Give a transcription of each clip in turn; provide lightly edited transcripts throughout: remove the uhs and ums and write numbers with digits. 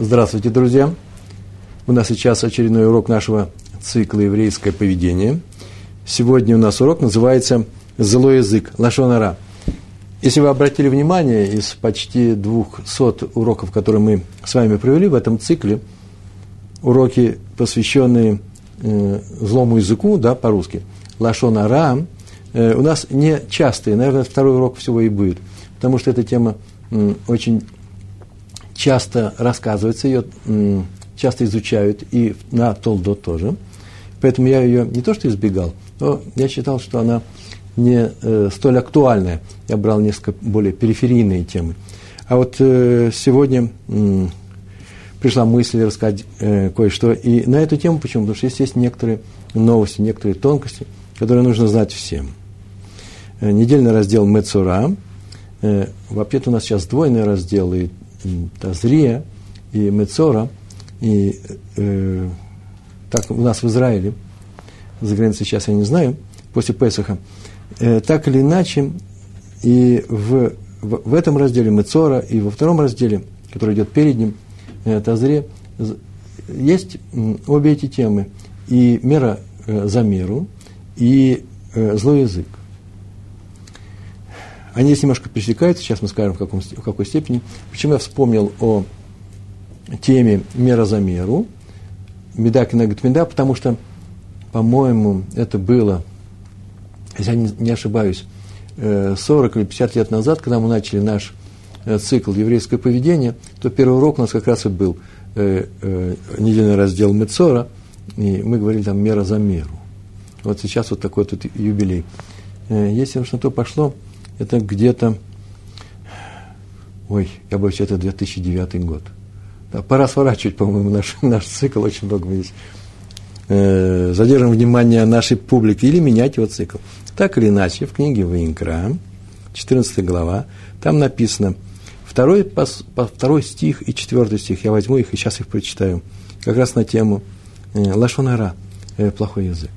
Здравствуйте, друзья! У нас сейчас очередной урок нашего цикла «Еврейское поведение». Сегодня у нас урок называется «Злой язык» Лашон ара. Если вы обратили внимание, из почти 200 уроков, которые мы с вами провели в этом цикле, уроки, посвященные злому языку, да, по-русски, Лашон ара, у нас не частые, наверное, второй урок всего и будет, потому что эта тема очень часто рассказывается, ее часто изучают, и на Толдот тоже. Поэтому я ее не то что избегал, но я считал, что она не столь актуальная. Я брал несколько более периферийные темы. А вот сегодня пришла мысль рассказать кое-что и на эту тему. Почему? Потому что здесь есть некоторые новости, некоторые тонкости, которые нужно знать всем. Недельный раздел Мецора. Вообще-то у нас сейчас двойные разделы. Тазрия и Мецора, и так у нас в Израиле, за границей сейчас я не знаю, после Песаха, так или иначе, и в этом разделе Мецора, и во втором разделе, который идет перед ним, Тазрия, есть обе эти темы, и мера за меру, и злой язык. Они здесь немножко пересекаются, сейчас мы скажем, в какой степени. Почему я вспомнил о теме «Мера за меру», «Мида кенегед мида», потому что, по-моему, это было, если я не ошибаюсь, 40 или 50 лет назад, когда мы начали наш цикл «Еврейское поведение», то первый урок у нас как раз и был недельный раздел Мецора, и мы говорили там «Мера за меру». Вот сейчас вот такой тут юбилей. Если уж на то пошло, это где-то, я боюсь, это 2009 год. Да, пора сворачивать, по-моему, наш цикл, очень много здесь. Задержим внимание нашей публики или менять его цикл. Так или иначе, в книге Вайикра, 14 глава, там написано второй стих и 4 стих. Я возьму их и сейчас их прочитаю. Как раз на тему Лашон ара, плохой язык,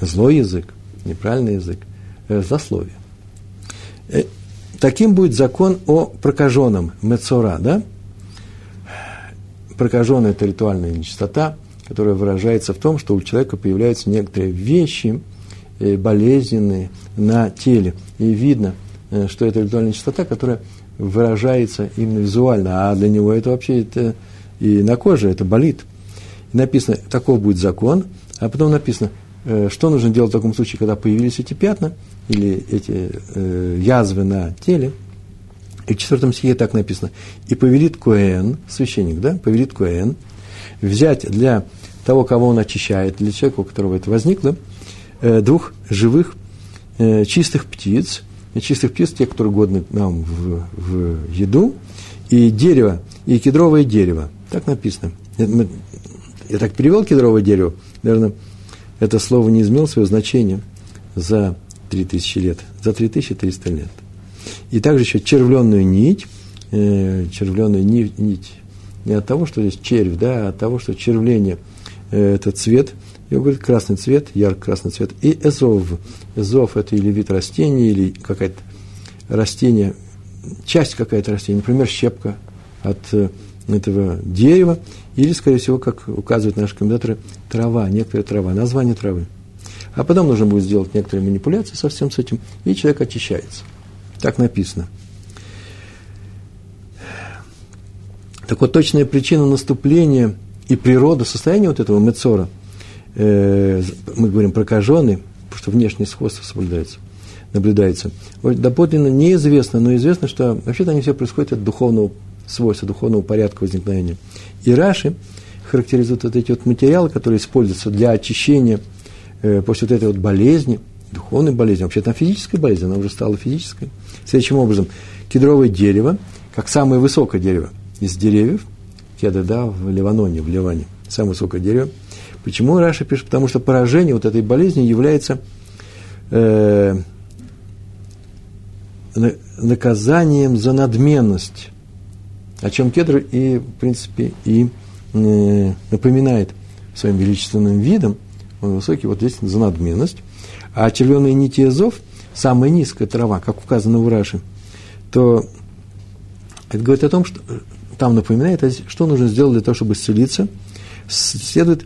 злой язык, неправильный язык, злословие. Таким будет закон о прокаженном, Мецора, да? Прокаженная – это ритуальная нечистота, которая выражается в том, что у человека появляются некоторые вещи болезненные на теле. И видно, что это ритуальная нечистота, которая выражается именно визуально, а для него это вообще это и на коже, это болит. И написано, таков будет закон, а потом написано, что нужно делать в таком случае, когда появились эти пятна, или эти язвы на теле. И в 4 стихе так написано. «И повелит Коэн, священник, да, повелит Коэн, взять для того, кого он очищает, для человека, у которого это возникло, 2 живых чистых птиц, те, которые годны нам в еду, и дерево, и кедровое дерево». Так написано. Я так перевел кедровое дерево, наверное, это слово не изменило свое значение за 3000 лет, за 3300 лет. И также еще червленную нить, не от того, что здесь червь, да, а от того, что червление, это цвет, его говорит красный цвет, ярко-красный цвет, и эзов. Эзов – это или вид растения, или какая-то растение, часть какая-то растения, например, щепка от этого дерева, или, скорее всего, как указывают наши комментаторы, трава, некоторая трава, название травы. А потом нужно будет сделать некоторые манипуляции со всем с этим, и человек очищается. Так написано. Так вот, точная причина наступления и природа, состояние вот этого Мецора, мы говорим прокаженный, потому что внешнее сходство соблюдается, наблюдается, доподлинно неизвестно, но известно, что вообще-то они все происходят от духовного свойства, духовного порядка возникновения. И Раши характеризуют вот эти вот материалы, которые используются для очищения после вот этой вот болезни, духовной болезни, вообще там физическая болезнь, она уже стала физической. Следующим образом, кедровое дерево, как самое высокое дерево из деревьев, кеда, да, в Ливане, самое высокое дерево. Почему Раши пишет? Потому что поражение вот этой болезни является наказанием за надменность, о чем кедр и, в принципе, и напоминает своим величественным видом. Он высокий, вот здесь за надменность. А червленые нити эзов, самая низкая трава, как указано в Раши, то это говорит о том, что там напоминает, что нужно сделать для того, чтобы исцелиться. Следует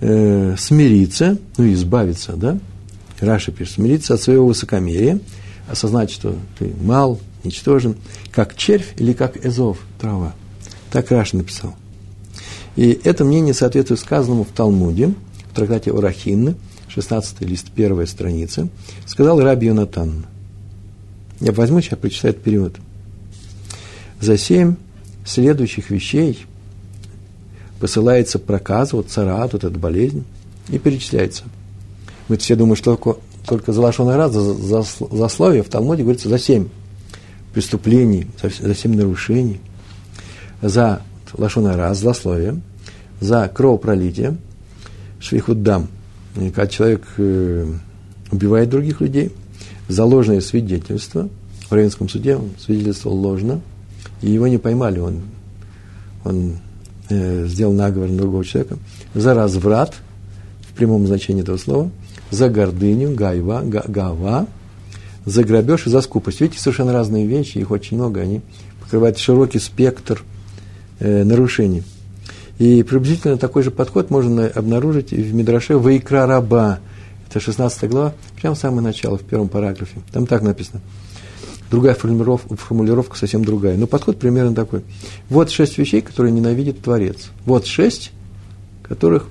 смириться, избавиться, да? Раши пишет, смириться от своего высокомерия, осознать, что ты мал, ничтожен, как червь или как эзов, трава. Так Раши написал. И это мнение соответствует сказанному в Талмуде, в трактате Арахин, 16 лист, 1 страница, сказал Раби Йонатан. Я возьму, сейчас прочитаю этот перевод. За 7 следующих вещей посылается проказ, цараат, эта болезнь, и перечисляется. Мы все думаем, что только за лашон ара, за словие в Талмуде говорится за 7 преступлений, за 7 нарушений, за лашон ара, злословие, за кровопролитие, швихут дам, когда человек убивает других людей, за ложное свидетельство, в Равенском суде он свидетельствовал ложно, и его не поймали, он сделал наговор на другого человека, за разврат, в прямом значении этого слова, за гордыню, гава, за грабеж и за скупость. Видите, совершенно разные вещи, их очень много, они покрывают широкий спектр нарушений. И приблизительно такой же подход можно обнаружить в Медраше Ваикра-раба. Это 16 глава, прямо самое начало, в 1 параграфе. Там так написано. Другая формулировка совсем другая. Но подход примерно такой. Вот 6 вещей, которые ненавидит Творец. Вот 6, которых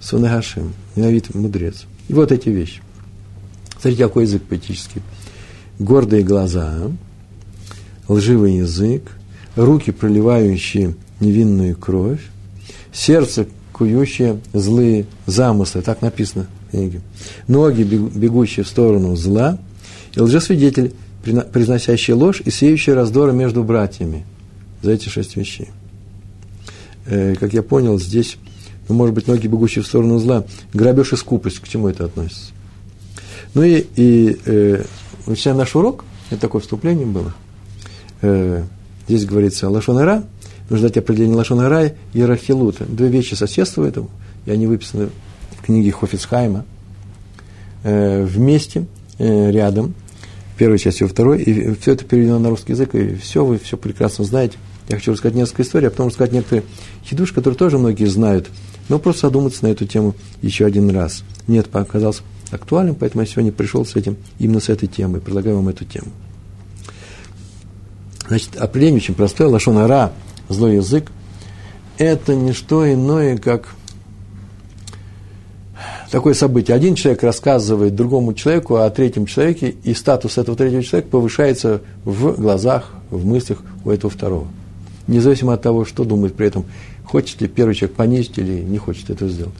Сонэ Хашем, ненавидит мудрец. И вот эти вещи. Смотрите, какой язык поэтический. Гордые глаза, лживый язык, руки, проливающие невинную кровь, сердце, кующее злые замыслы. Так написано в книге. Ноги, бегущие в сторону зла. И лжесвидетель, произносящий ложь и сеющий раздоры между братьями. За эти 6 вещей. Как я понял, здесь, может быть, ноги, бегущие в сторону зла, грабеж и скупость. К чему это относится? Ну и начиная наш урок, это такое вступление было, здесь говорится лашон ара, нужно дать определение лашон ара и рахилута. 2 вещи соседствуют, и они выписаны в книге Хафец Хаима, вместе, рядом, первой частью, второй, и все это переведено на русский язык, и все вы все прекрасно знаете. Я хочу рассказать несколько историй, а потом рассказать некоторые хидуш, которые тоже многие знают, но просто задуматься на эту тему еще один раз. Мне это показалось актуальным, поэтому я сегодня пришел с этим, именно с этой темой, предлагаю вам эту тему. Значит, определение очень простое, лашон ара, злой язык, это не что иное, как такое событие. Один человек рассказывает другому человеку о третьем человеке, и статус этого третьего человека повышается в глазах, в мыслях у этого второго. Независимо от того, что думает при этом, хочет ли первый человек понизить или не хочет этого сделать.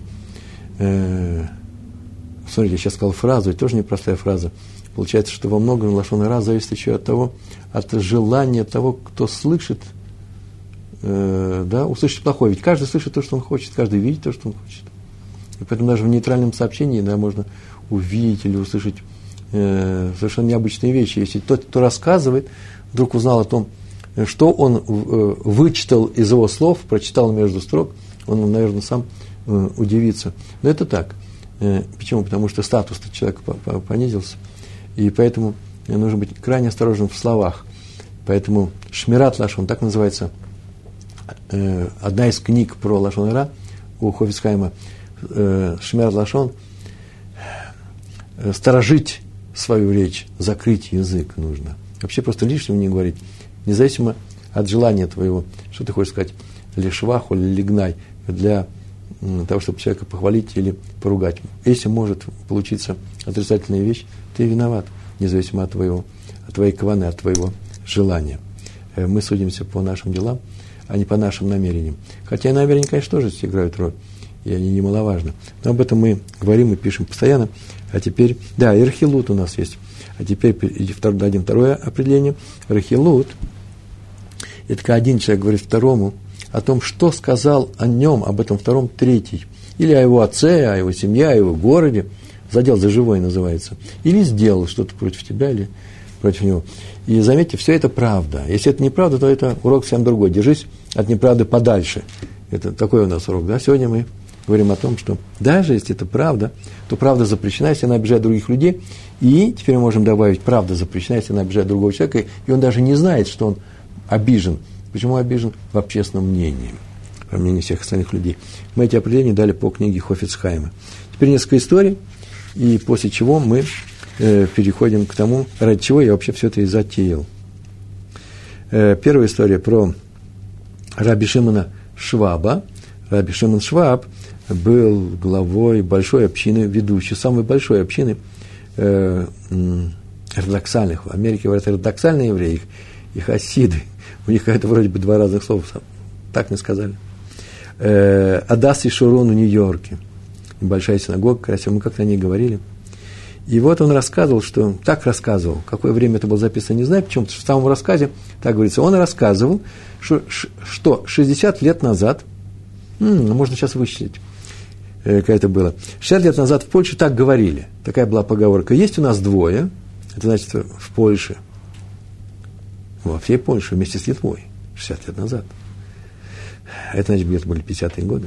Смотрите, я сейчас сказал фразу, это тоже непростая фраза. Получается, что во многом лашон ара зависит еще от того, от желания того, кто слышит, услышит плохое. Ведь каждый слышит то, что он хочет, каждый видит то, что он хочет. И поэтому даже в нейтральном сообщении, можно увидеть или услышать совершенно необычные вещи. Если тот, кто рассказывает, вдруг узнал о том, что он вычитал из его слов, прочитал между строк, он, наверное, сам удивится. Но это так. Почему? Потому что статус человека понизился. И поэтому нужно быть крайне осторожным в словах. Поэтому Шмират Лашон, так называется, одна из книг про лашон ара у Хафец Хаима, Шмират Лашон, сторожить свою речь, закрыть язык нужно. Вообще просто лишнего не говорить. Независимо от желания твоего, что ты хочешь сказать, лишваху или лигнай, для того, чтобы человека похвалить или поругать. Если может получиться отрицательная вещь, ты виноват, независимо от твоей каваны, от твоего желания. Мы судимся по нашим делам, а не по нашим намерениям. Хотя и намерения, конечно, тоже играют роль, и они немаловажны. Но об этом мы говорим и пишем постоянно. А теперь, ирхилут у нас есть. А теперь дадим второе определение. Рахилут – это когда один человек говорит второму о том, что сказал о нем, об этом втором, третий. Или о его отце, о его семье, о его городе. Задел за живое называется. Или сделал что-то против тебя, или против него. И заметьте, все это правда. Если это неправда, то это урок совсем другой. Держись от неправды подальше. Это такой у нас урок. Сегодня мы говорим о том, что даже если это правда, то правда запрещена, если она обижает других людей. И теперь мы можем добавить, правда запрещена, если она обижает другого человека, и он даже не знает, что он обижен. Почему обижен? В общественном мнении, по мнению всех остальных людей. Мы эти определения дали по книге Хафец Хаима. Теперь несколько историй, и после чего мы переходим к тому, ради чего я вообще все это и затеял. Первая история про Раби Шимона Шваба. Раби Шимон Шваб был главой большой общины, ведущей, самой большой общины ортодоксальных. В Америке говорят ортодоксальные евреи и хасиды. У них это вроде бы два разных слова, так мне сказали. Адас и Шерон в Нью-Йорке. Большая синагога, красиво, мы как-то о ней говорили. И вот он рассказывал, что... Так рассказывал. Какое время это было записано, не знаю. Почему-то в самом рассказе так говорится. Он рассказывал, что 60 лет назад... можно сейчас вычислить, как это было. 60 лет назад в Польше так говорили. Такая была поговорка. Есть у нас двое. Это значит, в Польше. Во всей Польше, вместе с Литвой. 60 лет назад. Это, значит, где-то были 50-е годы.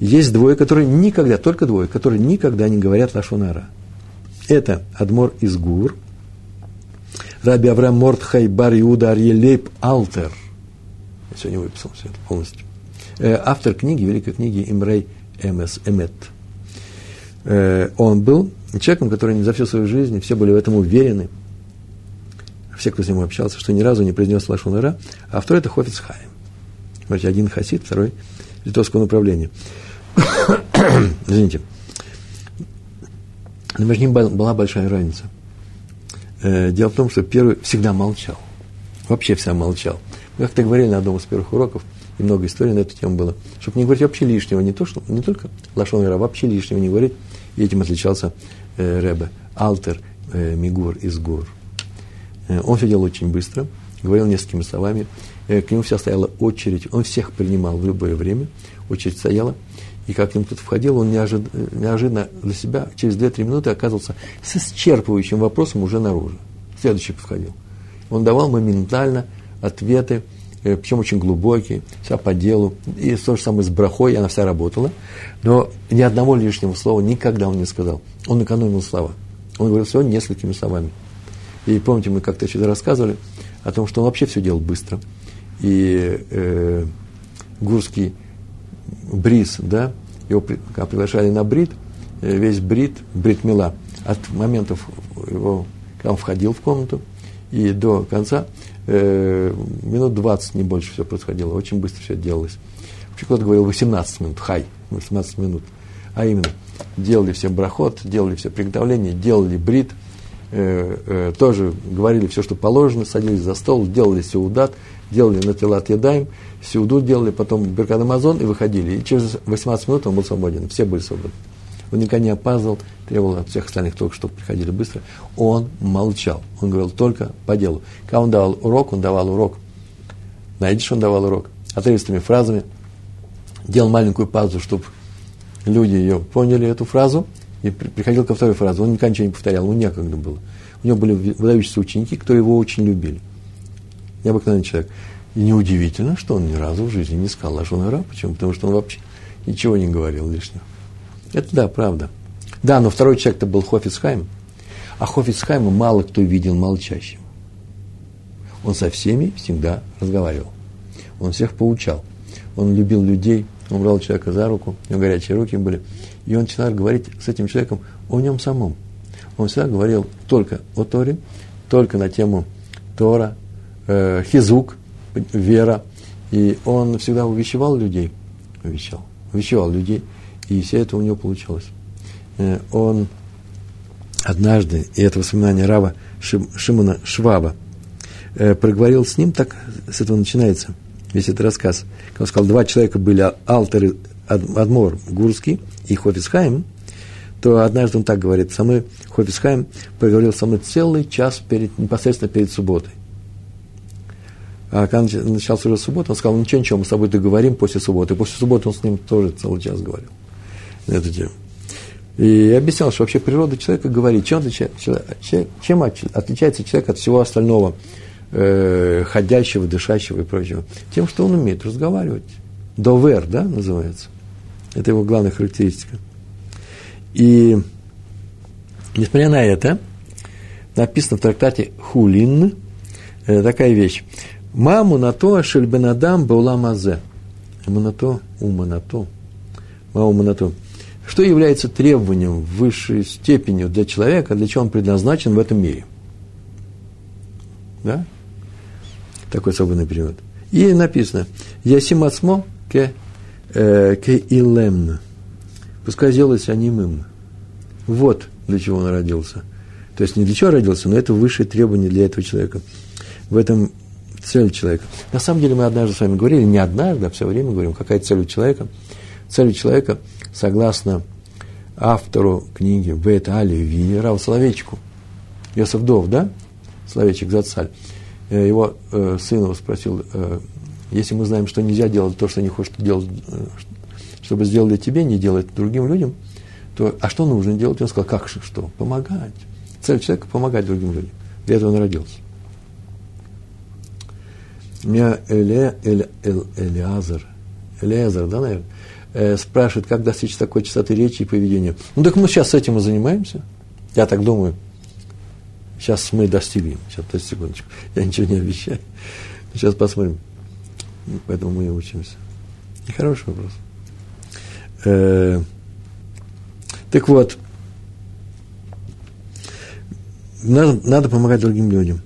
Есть двое, которые никогда, только двое, которые никогда не говорят лашон ара. Это Адмор из Гур, Раби Авраам Мортхай Бар Юдарьи Лейб Алтер. Я сегодня выписал все это полностью. Автор книги, великой книги Имрей Эмэс. Он был человеком, который за всю свою жизнь, все были в этом уверены, все, кто с ним общался, что ни разу не произнес лашон ара, а второй – это Хафец Хаим. Смотрите, один хасид, второй – литовского направления. Извините. Но между ними была большая разница. Дело в том, что первый всегда молчал. Вообще всегда молчал. Мы как-то говорили на одном из первых уроков, и много историй на эту тему было, чтобы не говорить вообще лишнего, не только лашон ара, вообще лишнего не говорить. И этим отличался Ребе Алтер Мигур из Гор. Он все делал очень быстро, говорил несколькими словами. К нему вся стояла очередь, он всех принимал в любое время, очередь стояла, и как к нему кто-то входил, он неожиданно для себя через 2-3 минуты оказывался с исчерпывающим вопросом уже наружу. Следующий подходил. Он давал моментально ответы, причем очень глубокие, вся по делу, и то же самое с брахой, она вся работала, но ни одного лишнего слова никогда он не сказал. Он экономил слова. Он говорил всего несколькими словами. И помните, мы как-то что-то рассказывали о том, что он вообще все делал быстро. И гурский бриз, да, его приглашали на брит, весь брит мила, от момента, когда он входил в комнату, и до конца, минут 20, не больше, все происходило, очень быстро все делалось. Вообще кто-то говорил 18 минут, 18 минут, а именно, делали все брахот, делали все приготовления, делали брит, тоже говорили все, что положено, садились за стол, делали сеудат, делали натилат едаем, сеуду делали, потом беркат амазон и выходили. И через 18 минут он был свободен, все были свободны. Он никогда не опаздывал, требовал от всех остальных только, чтобы приходили быстро. Он молчал, он говорил только по делу. Когда он давал урок, найдешь, он давал урок, отрывистыми фразами, делал маленькую паузу, чтобы люди ее поняли, эту фразу, и приходил ко второй фразе. Он никогда ничего не повторял, ему некогда было. У него были выдающиеся ученики, которые его очень любили. Необыкновенный человек. И неудивительно, что он ни разу в жизни не сказал лашон ара. Почему? Потому что он вообще ничего не говорил лишнего. Это да, правда. Да, но второй человек-то был Хафец Хаим. А Хафец Хаима мало кто видел молчащим. Он со всеми всегда разговаривал. Он всех поучал. Он любил людей. Он брал человека за руку. У него горячие руки были. И он начинал говорить с этим человеком о нем самом. Он всегда говорил только о Торе, только на тему Тора, хизук, вера. И он всегда увещевал людей. Увещевал людей. И все это у него получалось. Он однажды, и это воспоминание раба Шимона Шваба, проговорил с ним, так с этого начинается весь этот рассказ. Он сказал, два человека были алтеры, Адмор Гурский и Хафец Хаим, то однажды он так говорит, со мной Хафец Хаим поговорил со мной целый час непосредственно перед субботой. А когда начался уже суббота, он сказал, ничего, мы с тобой договорим после субботы. И после субботы он с ним тоже целый час говорил на эту тему. И объяснял, что вообще природа человека говорит, чем отличается человек от всего остального, ходящего, дышащего и прочего. Тем, что он умеет разговаривать. Довер, да, называется. Это его главная характеристика. И, несмотря на это, написано в трактате «Хулин» такая вещь. Маму на то, ашельбенадам бауламазе. Манато, уманато. Мауманато. Что является требованием в высшей степени для человека, для чего он предназначен в этом мире? Да? Такой свободный перевод. И написано: «Ясим ацмо ке илемна». Пускай сделается анимым. Вот для чего он родился. То есть не для чего родился, но это высшее требование для этого человека. В этом цель человека. На самом деле мы однажды с вами говорили, не однажды, а все время говорим, какая цель у человека. Цель у человека, согласно автору книги Бет Али Рау Соловейчику, Йосеф Дов, да? Соловейчик Зацаль. Его сын спросил, если мы знаем, что нельзя делать то, что не хочешь делать, чтобы сделали тебе, не делать другим людям, то а что нужно делать? Он сказал, как что? Помогать. Цель человека – помогать другим людям. Для этого он родился. У меня Элиазер, да, наверное, спрашивает, как достичь такой чистоты речи и поведения. Ну, так мы сейчас с этим и занимаемся. Я так думаю. Сейчас мы достигнем. Сейчас, то есть, секундочку. Я ничего не обещаю. Сейчас посмотрим. Поэтому мы и учимся. И хороший вопрос. Так вот. Надо помогать другим людям.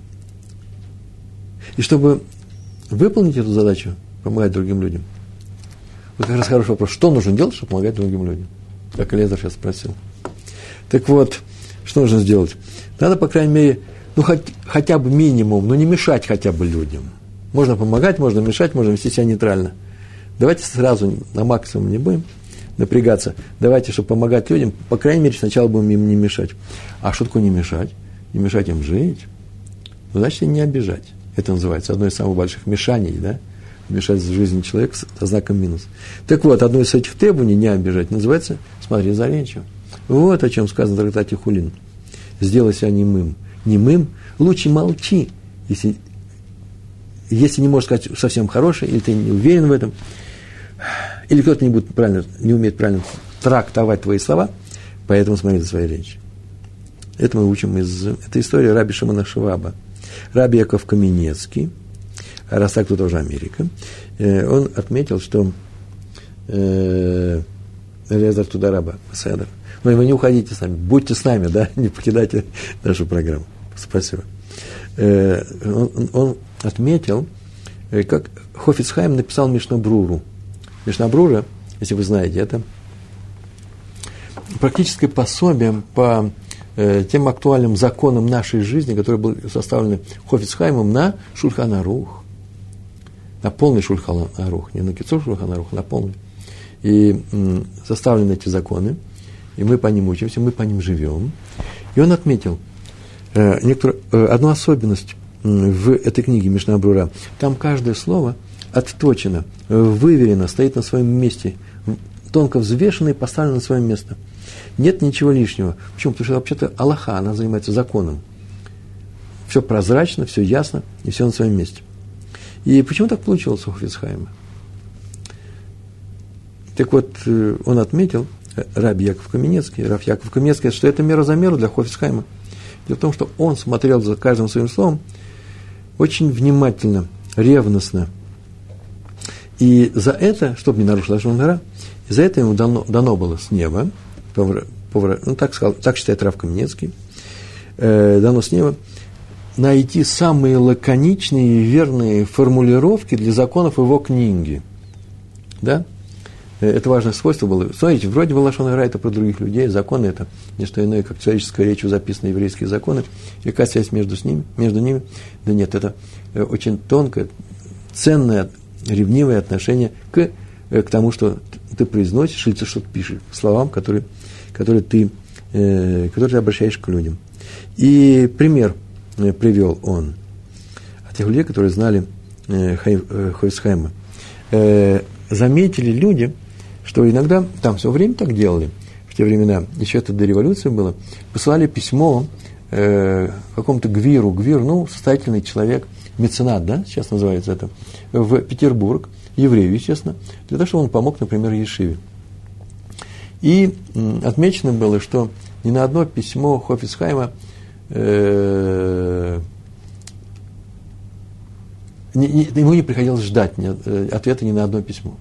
И чтобы выполнить эту задачу, помогать другим людям, вот как раз хороший вопрос. Что нужно делать, чтобы помогать другим людям? Как Лезер сейчас спросил. Так вот, что нужно сделать? Надо, по крайней мере, ну, хотя бы минимум, но не мешать хотя бы людям. Можно помогать, можно мешать, можно вести себя нейтрально. Давайте сразу на максимум не будем напрягаться. Давайте, чтобы помогать людям, по крайней мере, сначала будем им не мешать. А что такое не мешать? Не мешать им жить, значит, не обижать. Это называется одно из самых больших мешаний, да? Мешать в жизни человека со знаком минус. Так вот, одно из этих требований, не обижать, называется «смотри за речью». Вот о чем сказано в трактате Хулин. «Сделай себя немым». Немым лучше молчи, если не можешь сказать совсем хорошее, или ты не уверен в этом, или кто-то не умеет правильно трактовать твои слова, поэтому смотри за своей речью. Это мы учим из этой истории Раби Шимона Шваба. Раби Яков Каменецкий, раз так, то тоже Америка, он отметил, что Резар Тудараба, Седер. Но вы не уходите с нами, будьте с нами, да, не покидайте нашу программу. Спасибо. Он отметил, как Хафец Хаим написал Мишну Бруру. Мишна Брура, если вы знаете, это практическое пособие по тем актуальным законам нашей жизни, которые были составлены Хафец Хаимом на Шульхан Арух, на полный Шульхан Арух, не на кицур Шульхан Арух, на полный. И составлены эти законы, и мы по ним учимся, мы по ним живем. И он отметил одну особенность в этой книге Мишна Брура. Там каждое слово отточено, выверено, стоит на своем месте, тонко взвешено и поставлено на свое место. Нет ничего лишнего. Почему? Потому что вообще-то Аллаха, она занимается законом. Все прозрачно, все ясно, и все на своем месте. И почему так получилось у Хафец Хаима? Так вот, он отметил, Рав Яков Каменецкий, что это мера за меру для Хафец Хаима. Дело в том, что он смотрел за каждым своим словом очень внимательно, ревностно. И за это, чтобы не нарушить Лашон Гара, за это ему дано было с неба, ну, так сказал, так считает Рав Каменецкий, дано с неба найти самые лаконичные и верные формулировки для законов его книги. Да? Это важное свойство было. Смотрите, вроде бы Лашон Гара – это про других людей, законы – это не что иное, как человеческая речью записаны еврейские законы, и какая связь между ними. Да нет, это очень тонкое, ценное, ревнивое отношение к тому, что ты произносишь, или ты что-то пишешь, к словам, которые ты обращаешь к людям. И пример привел он от тех людей, которые знали Хафец Хаима. Заметили люди, что иногда, там все время так делали, в те времена, еще это до революции было, посылали письмо какому-то гвиру, ну, состоятельный человек, меценат, да, сейчас называется это, в Петербург, еврею, естественно, для того, чтобы он помог, например, Ешиве. И отмечено было, что ни на одно письмо Хафец Хаима ему не приходилось ждать ответа ни на одно письмо.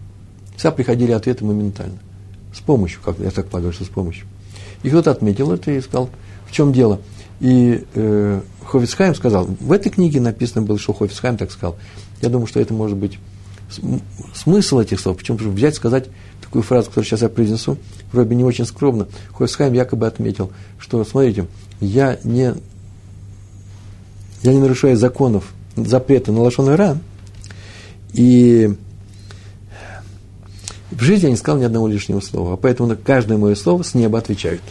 Всегда приходили ответы моментально. С помощью, как я так полагаю, что с помощью. И кто-то отметил это и сказал, в чем дело. И Хафец Хаим сказал, в этой книге написано было, что Хафец Хаим так сказал. Я думаю, что это может быть смысл этих слов. Причем взять, сказать такую фразу, которую сейчас я произнесу, вроде не очень скромно. Хафец Хаим якобы отметил, что, смотрите, я не нарушаю законов, запрета на лашон ара, и в жизни я не сказал ни одного лишнего слова, а поэтому на каждое мое слово с неба отвечают.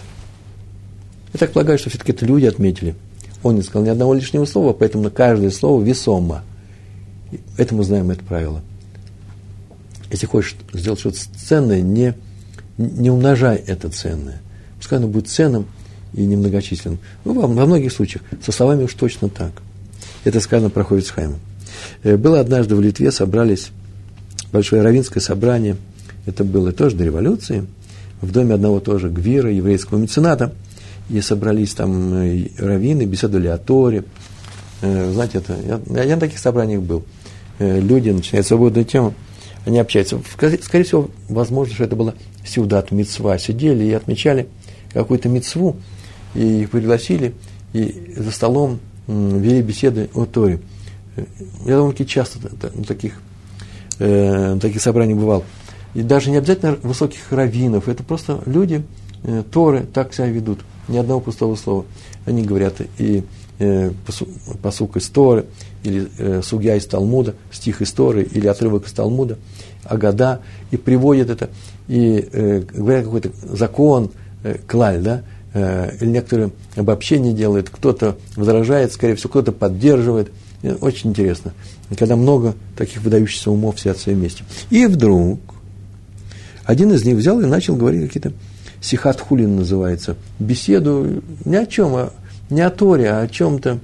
Я так полагаю, что все-таки это люди отметили. Он не сказал ни одного лишнего слова, поэтому на каждое слово весомо. Это мы знаем, это правило. Если хочешь сделать что-то ценное, не умножай это ценное. Пускай оно будет ценным и немногочисленным. Ну, во многих случаях. Со словами уж точно так. Это сказано про Хафец Хаима. Было однажды в Литве, собрались большое раввинское собрание. Это было тоже до революции. В доме одного тоже гвира, еврейского мецената. И собрались там раввины, беседовали о Торе. Знаете, это, я на таких собраниях был. Люди, начинают свободную тему, они общаются. Скорее всего, возможно, что это было сеудат мицва. Сидели и отмечали какую-то мицву. И их пригласили. И за столом вели беседы о Торе. Я довольно-таки часто на таких собраниях бывал. И даже не обязательно высоких раввинов, это просто люди, Торы, так себя ведут, ни одного пустого слова. Они говорят и пасук из Торы, или сугья из Талмуда, стих из Торы, или отрывок из Талмуда, агада, и приводят это, и говорят какой-то закон, клаль, да, или некоторые обобщения делают, кто-то возражает, скорее всего, кто-то поддерживает. Очень интересно, когда много таких выдающихся умов сидят в своем месте. И вдруг один из них взял и начал говорить какие-то сихат хулин называется, беседу ни о чем, не о Торе, а о чем-то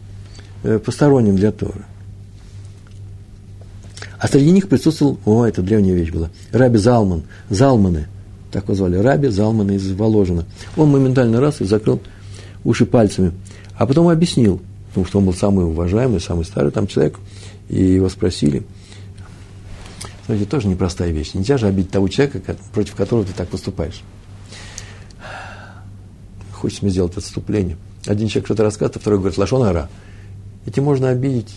постороннем для Торы. А среди них присутствовал, это древняя вещь была, Раби Залман, Залманы, так его звали, Раби Залмана из Воложина. Он моментально раз и закрыл уши пальцами, а потом объяснил, потому что он был самый уважаемый, самый старый там человек, и его спросили. Это тоже непростая вещь. Нельзя же обидеть того человека, против которого ты так поступаешь. Хочется мне сделать отступление. Один человек что-то рассказывает, а второй говорит лашон ара. Этим можно обидеть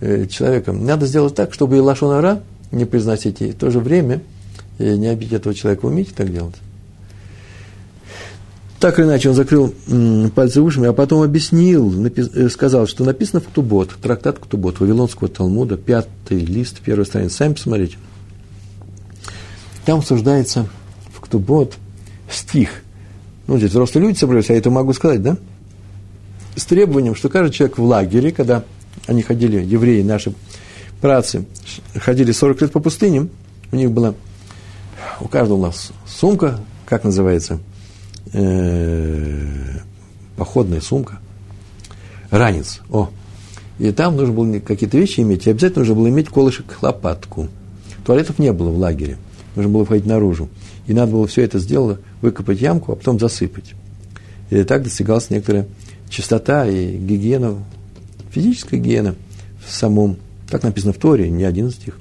человека. Надо сделать так, чтобы и лашон ара не произносить, и в то же время не обидеть этого человека. Вы умеете так делать? Так или иначе, он закрыл пальцы ушами, а потом объяснил, сказал, что написано в Ктубот, трактат Ктубот, Вавилонского Талмуда, 5-й лист, 1-я страница. Сами посмотрите. Там обсуждается в Ктубот стих. Ну, здесь взрослые люди собрались, я это могу сказать, да? С требованием, что каждый человек в лагере, когда они ходили, евреи, наши праотцы, ходили 40 лет по пустыням, у них была, у каждого у нас сумка, как называется, походная сумка, ранец, и там нужно было какие-то вещи иметь, и обязательно нужно было иметь колышек-лопатку. Туалетов не было в лагере, нужно было входить наружу, и надо было все это сделано, выкопать ямку, а потом засыпать. И так достигалась некоторая чистота и гигиена, физическая гигиена в самом, так написано в Торе, не один из них,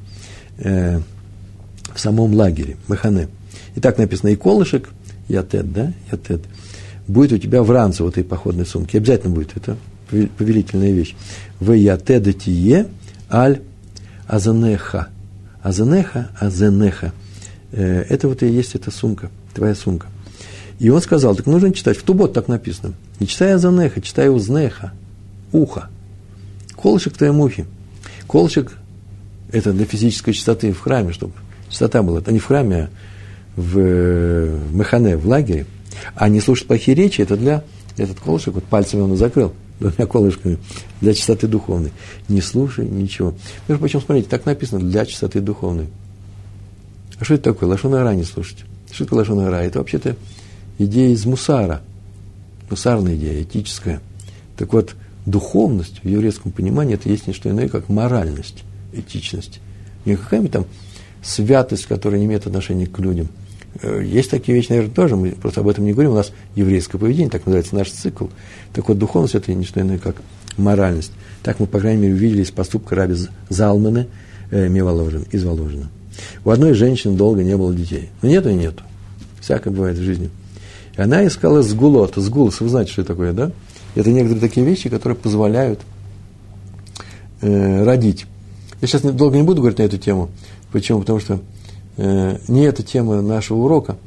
в самом лагере, махане. И так написано и колышек, Ятед, да? Ятед. Будет у тебя в ранце вот этой походной сумки. Обязательно будет. Это повелительная вещь. В ятеда тие аль азенеха. Азенеха, азенеха. Это вот и есть эта сумка. Твоя сумка. И он сказал, так нужно читать. В Ктубот так написано. Не читай азенеха, читай узнеха. Ухо. Колышек твоей мухи. Колышек – это для физической чистоты в храме, чтобы чистота была. Это не в храме, а в махане, в лагере, а не слушать плохие речи, это для этот колышек, вот пальцами он и закрыл, двумя колышками, для чистоты духовной. Не слушай ничего. Между прочим, смотрите, так написано, для чистоты духовной. А что это такое? Лашон ара не слушать. Что такое лашон ара? Это вообще-то идея из мусара. Мусарная идея, этическая. Так вот, духовность в еврейском понимании, это есть не что иное, как моральность, этичность. Не какая-нибудь там святость, которая не имеет отношения к людям. Есть такие вещи, наверное, тоже, мы просто об этом не говорим, у нас еврейское поведение, так называется наш цикл. Так вот, духовность – это не что иное, как моральность. Так мы, по крайней мере, увидели из поступка раби Залмана из Воложина. У одной женщины долго не было детей. Ну, нету и нету. Всякое бывает в жизни. И она искала сгулот. Сгулос, вы знаете, что это такое, да? Это некоторые такие вещи, которые позволяют родить. Я сейчас долго не буду говорить на эту тему. Почему? Потому что не эта тема нашего урока.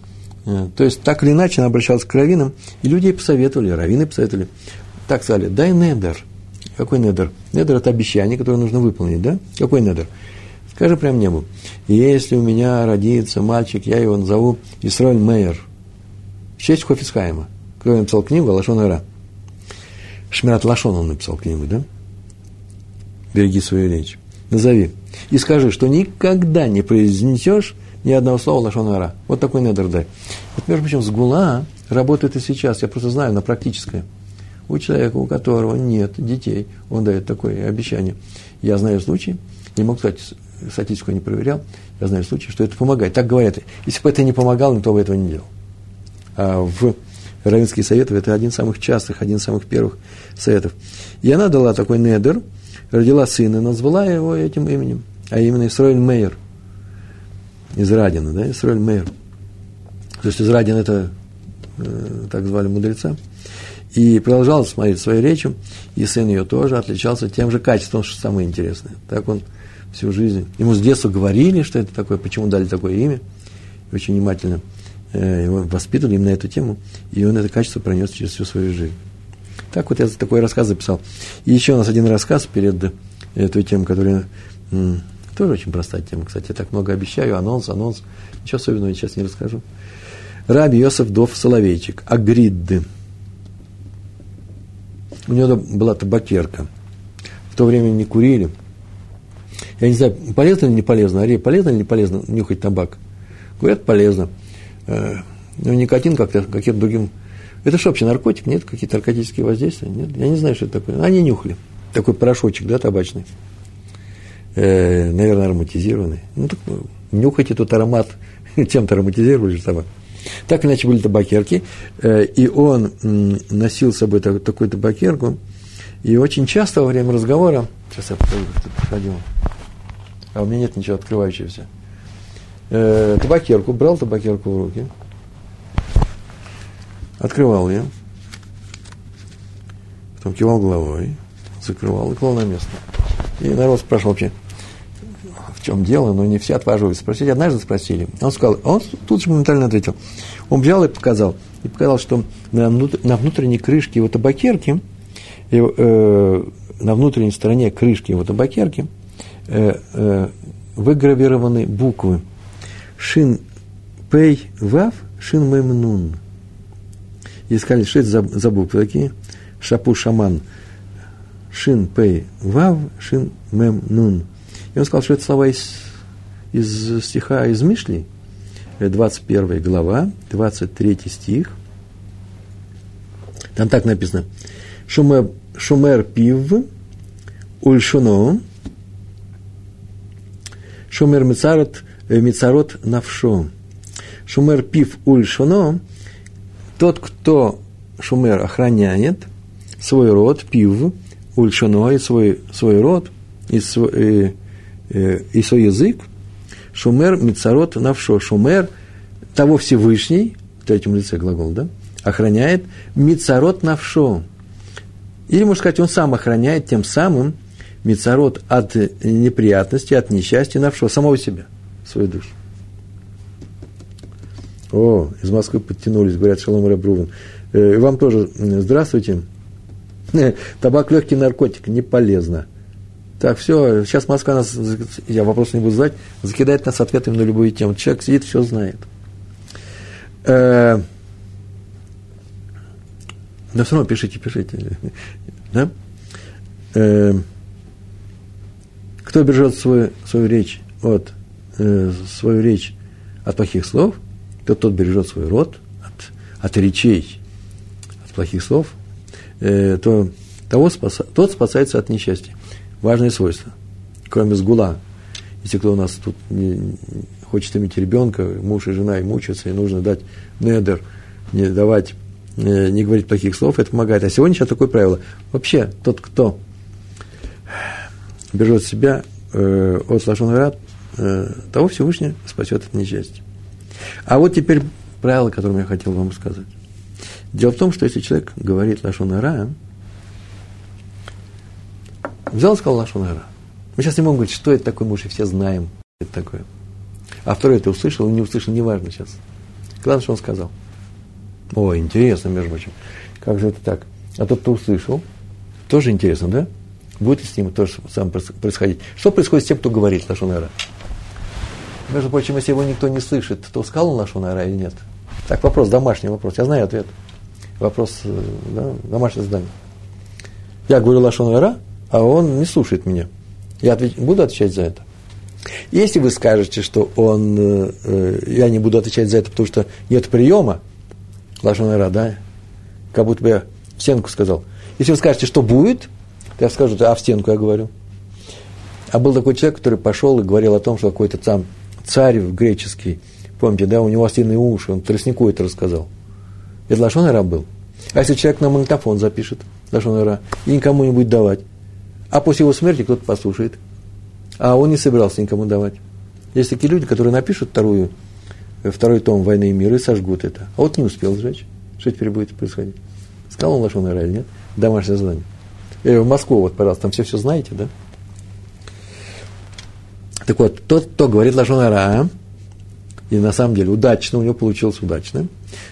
То есть, так или иначе, она обращалась к раввинам, и людей посоветовали, раввины посоветовали. Так сказали, дай недер. Какой недер? Недер – это обещание, которое нужно выполнить, да? Какой недер? Скажи прям небу. Если у меня родится мальчик, я его назову Исраэль Мейер. В честь Хафец Хаима. Кто написал книгу «Лашон ара». Шмират Лашон он написал книгу, да? «Береги свою речь». Назови. И скажи, что никогда не произнесешь ни одного слова лашон ара. Вот такой недер дай. Вот, между прочим, сгула работает и сейчас. Я просто знаю, она практическая. У человека, у которого нет детей, он дает такое обещание. Я знаю случай, не могу сказать, статистику не проверял, я знаю случай, что это помогает. Так говорят. Если бы это не помогало, никто бы этого не делал. А в раввинские советы это один из самых частых, один из самых первых советов. И она дала такой недер, родила сына, назвала его этим именем, а именно Исроэль Мейер. Из Радина, да, Исроэль Мейер. То есть, из Радина это так звали мудреца. И продолжал смотреть свою речь, и сын ее тоже отличался тем же качеством, что самое интересное. Так он всю жизнь. Ему с детства говорили, что это такое, почему дали такое имя. Очень внимательно его воспитывали именно эту тему, и он это качество пронес через всю свою жизнь. Так вот я такой рассказ записал. И еще у нас один рассказ перед этой темой, которая тоже очень простая тема, кстати, я так много обещаю, анонс, ничего особенного я сейчас не расскажу. Раби Йосеф Дов Соловейчик, Агрид. У него была табакерка. В то время не курили. Я не знаю, полезно или не полезно, Ари, полезно или не полезно нюхать табак? Говорят, полезно. Но никотин как-то каким-то другим. Это что вообще, наркотик? Нет, какие-то наркотические воздействия? Нет, я не знаю, что это такое. Они нюхали. Такой порошочек, да, табачный. Наверное, ароматизированный. Ну, так нюхайте тот аромат. Чем-то ароматизировали же табак. Так иначе были табакерки. И он носил с собой такую табакерку. И очень часто во время разговора... Сейчас я покажу, как это происходило. А у меня нет ничего открывающегося. Табакерку. Брал табакерку в руки. Открывал ее, потом кивал головой, закрывал и клал на место. И народ спрашивал вообще, в чем дело, но не все отваживались спросить. Однажды спросили, он сказал, он тут же моментально ответил. Он взял и показал, что на внутренней крышке его табакерки, на внутренней стороне крышки его табакерки выгравированы буквы Шин Пей Вав Шин Мемнун. И сказали, что это за буквы такие? Шапу Шаман. Шин Пей Вав, Шин Мем Нун. И он сказал, что это слова из стиха из Мишли. 21 глава, 23 стих. Там так написано. Шумер пив ульшуно. Шумер мицарот навшо. Шумер пив ульшуно. Тот, кто шумер охраняет свой род, пив, ульшоно, свой род, и свой язык, шумер мицарот навшо, шумер того Всевышний, в третьем лице глагол, да, охраняет мицарот навшо. Или, можно сказать, он сам охраняет тем самым мицарот от неприятности, от несчастья навшо, самого себя, свою душу. О, из Москвы подтянулись, говорят, шалом реб Рувен. Вам тоже здравствуйте. Табак легкий наркотик, не полезно. Так, все, сейчас Москва нас, я вопрос не буду задать, закидает нас ответами на любую тему. Человек сидит, все знает. Но все равно пишите. Да? Кто бережет свою речь от плохих слов, тот бережет свой род от речей, от плохих слов, тот спасается от несчастья. Важное свойство. Кроме сгула. Если кто у нас тут хочет иметь ребенка, муж и жена и мучаются, и нужно дать недер, не давать не говорить плохих слов, это помогает. А сегодня сейчас такое правило. Вообще, тот, кто бережет себя от лашон гара, того Всевышний спасет от несчастья. А вот теперь правило, которое я хотел вам сказать. Дело в том, что если человек говорит лашон гара, взял и сказал лашон гара. Мы сейчас не можем говорить, что это такое, мы уже все знаем, что это такое. А второй это услышал, не услышал, неважно сейчас. Главное, что он сказал. О, интересно, между прочим. Как же это так? А тот, кто услышал, тоже интересно, да? Будет с ним то же самое происходить. Что происходит с тем, кто говорит лашон гара? Между прочим, если его никто не слышит, то сказал он лашон гара или нет? Так, вопрос, домашний вопрос. Я знаю ответ. Вопрос, да, домашнее задание. Я говорю лашон гара, а он не слушает меня. Я буду отвечать за это. Если вы скажете, что я не буду отвечать за это, потому что нет приема, лашон гара, да, как будто бы я в стенку сказал. Если вы скажете, что будет, то я скажу, а в стенку я говорю. А был такой человек, который пошел и говорил о том, что какой-то там царь греческий, помните, да, у него осиные уши, он тростнику это рассказал. Это лашон гара был. А если человек на магнитофон запишет лашон гара и никому не будет давать, а после его смерти кто-то послушает, а он не собирался никому давать. Есть такие люди, которые напишут второй том «Войны и мира» и сожгут это. А вот не успел сжечь. Что теперь будет происходить? Сказал он лашон гара или нет? Домашнее задание. В Москву, вот, пожалуйста, там все знаете, да? Так вот, тот, кто говорит лашон гара, и на самом деле удачно, у него получилось удачно.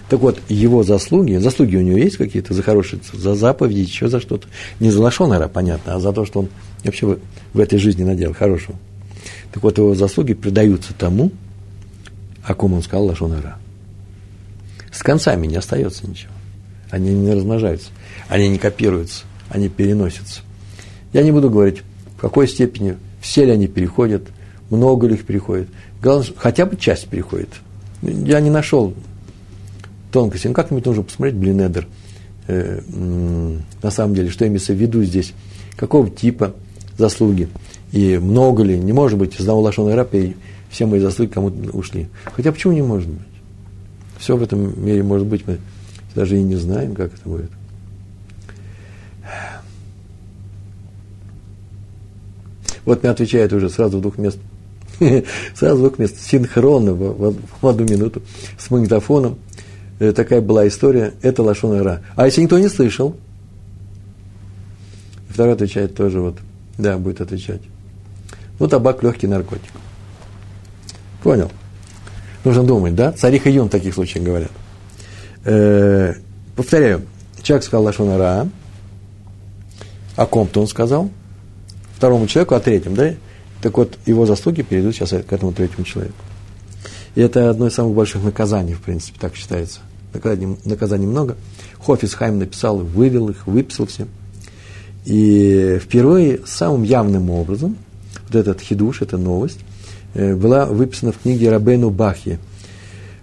Так вот, его заслуги у него есть какие-то за хорошие, за заповеди, еще за что-то. Не за лашон гара, понятно, а за то, что он вообще в этой жизни наделал хорошего. Так вот, его заслуги предаются тому, о ком он сказал лашон гара. С концами не остается ничего. Они не размножаются, они не копируются, они переносятся. Я не буду говорить, в какой степени, все ли они переходят, много ли их переходит. Главное, хотя бы часть переходит. Я не нашел тонкости. Ну, как-нибудь нужно посмотреть Блинедер. На самом деле, что имеется в виду здесь? Какого типа заслуги? И много ли? Не может быть, из одного лашон гара и все мои заслуги кому-то ушли. Хотя почему не может быть? Все в этом мире может быть. Мы даже и не знаем, как это будет. Вот мне отвечает уже сразу в двух местах. Сразу звук мест синхронно в одну минуту с магнитофоном. Такая была история. Это лашон гара. А если никто не слышал? Второй отвечает тоже вот. Да, будет отвечать. Ну, табак – легкий наркотик. Понял. Нужно думать, да? Цариха Юн в таких случаях говорят. Повторяю. Человек сказал лашон гара. О ком-то он сказал. Второму человеку, а третьему, да? Так вот, его заслуги перейдут сейчас к этому третьему человеку. И это одно из самых больших наказаний, в принципе, так считается. Наказаний много. Хафец Хаим написал, вывел их, выписал все. И впервые самым явным образом, вот этот хидуш, эта новость, была выписана в книге Рабейну Бахья.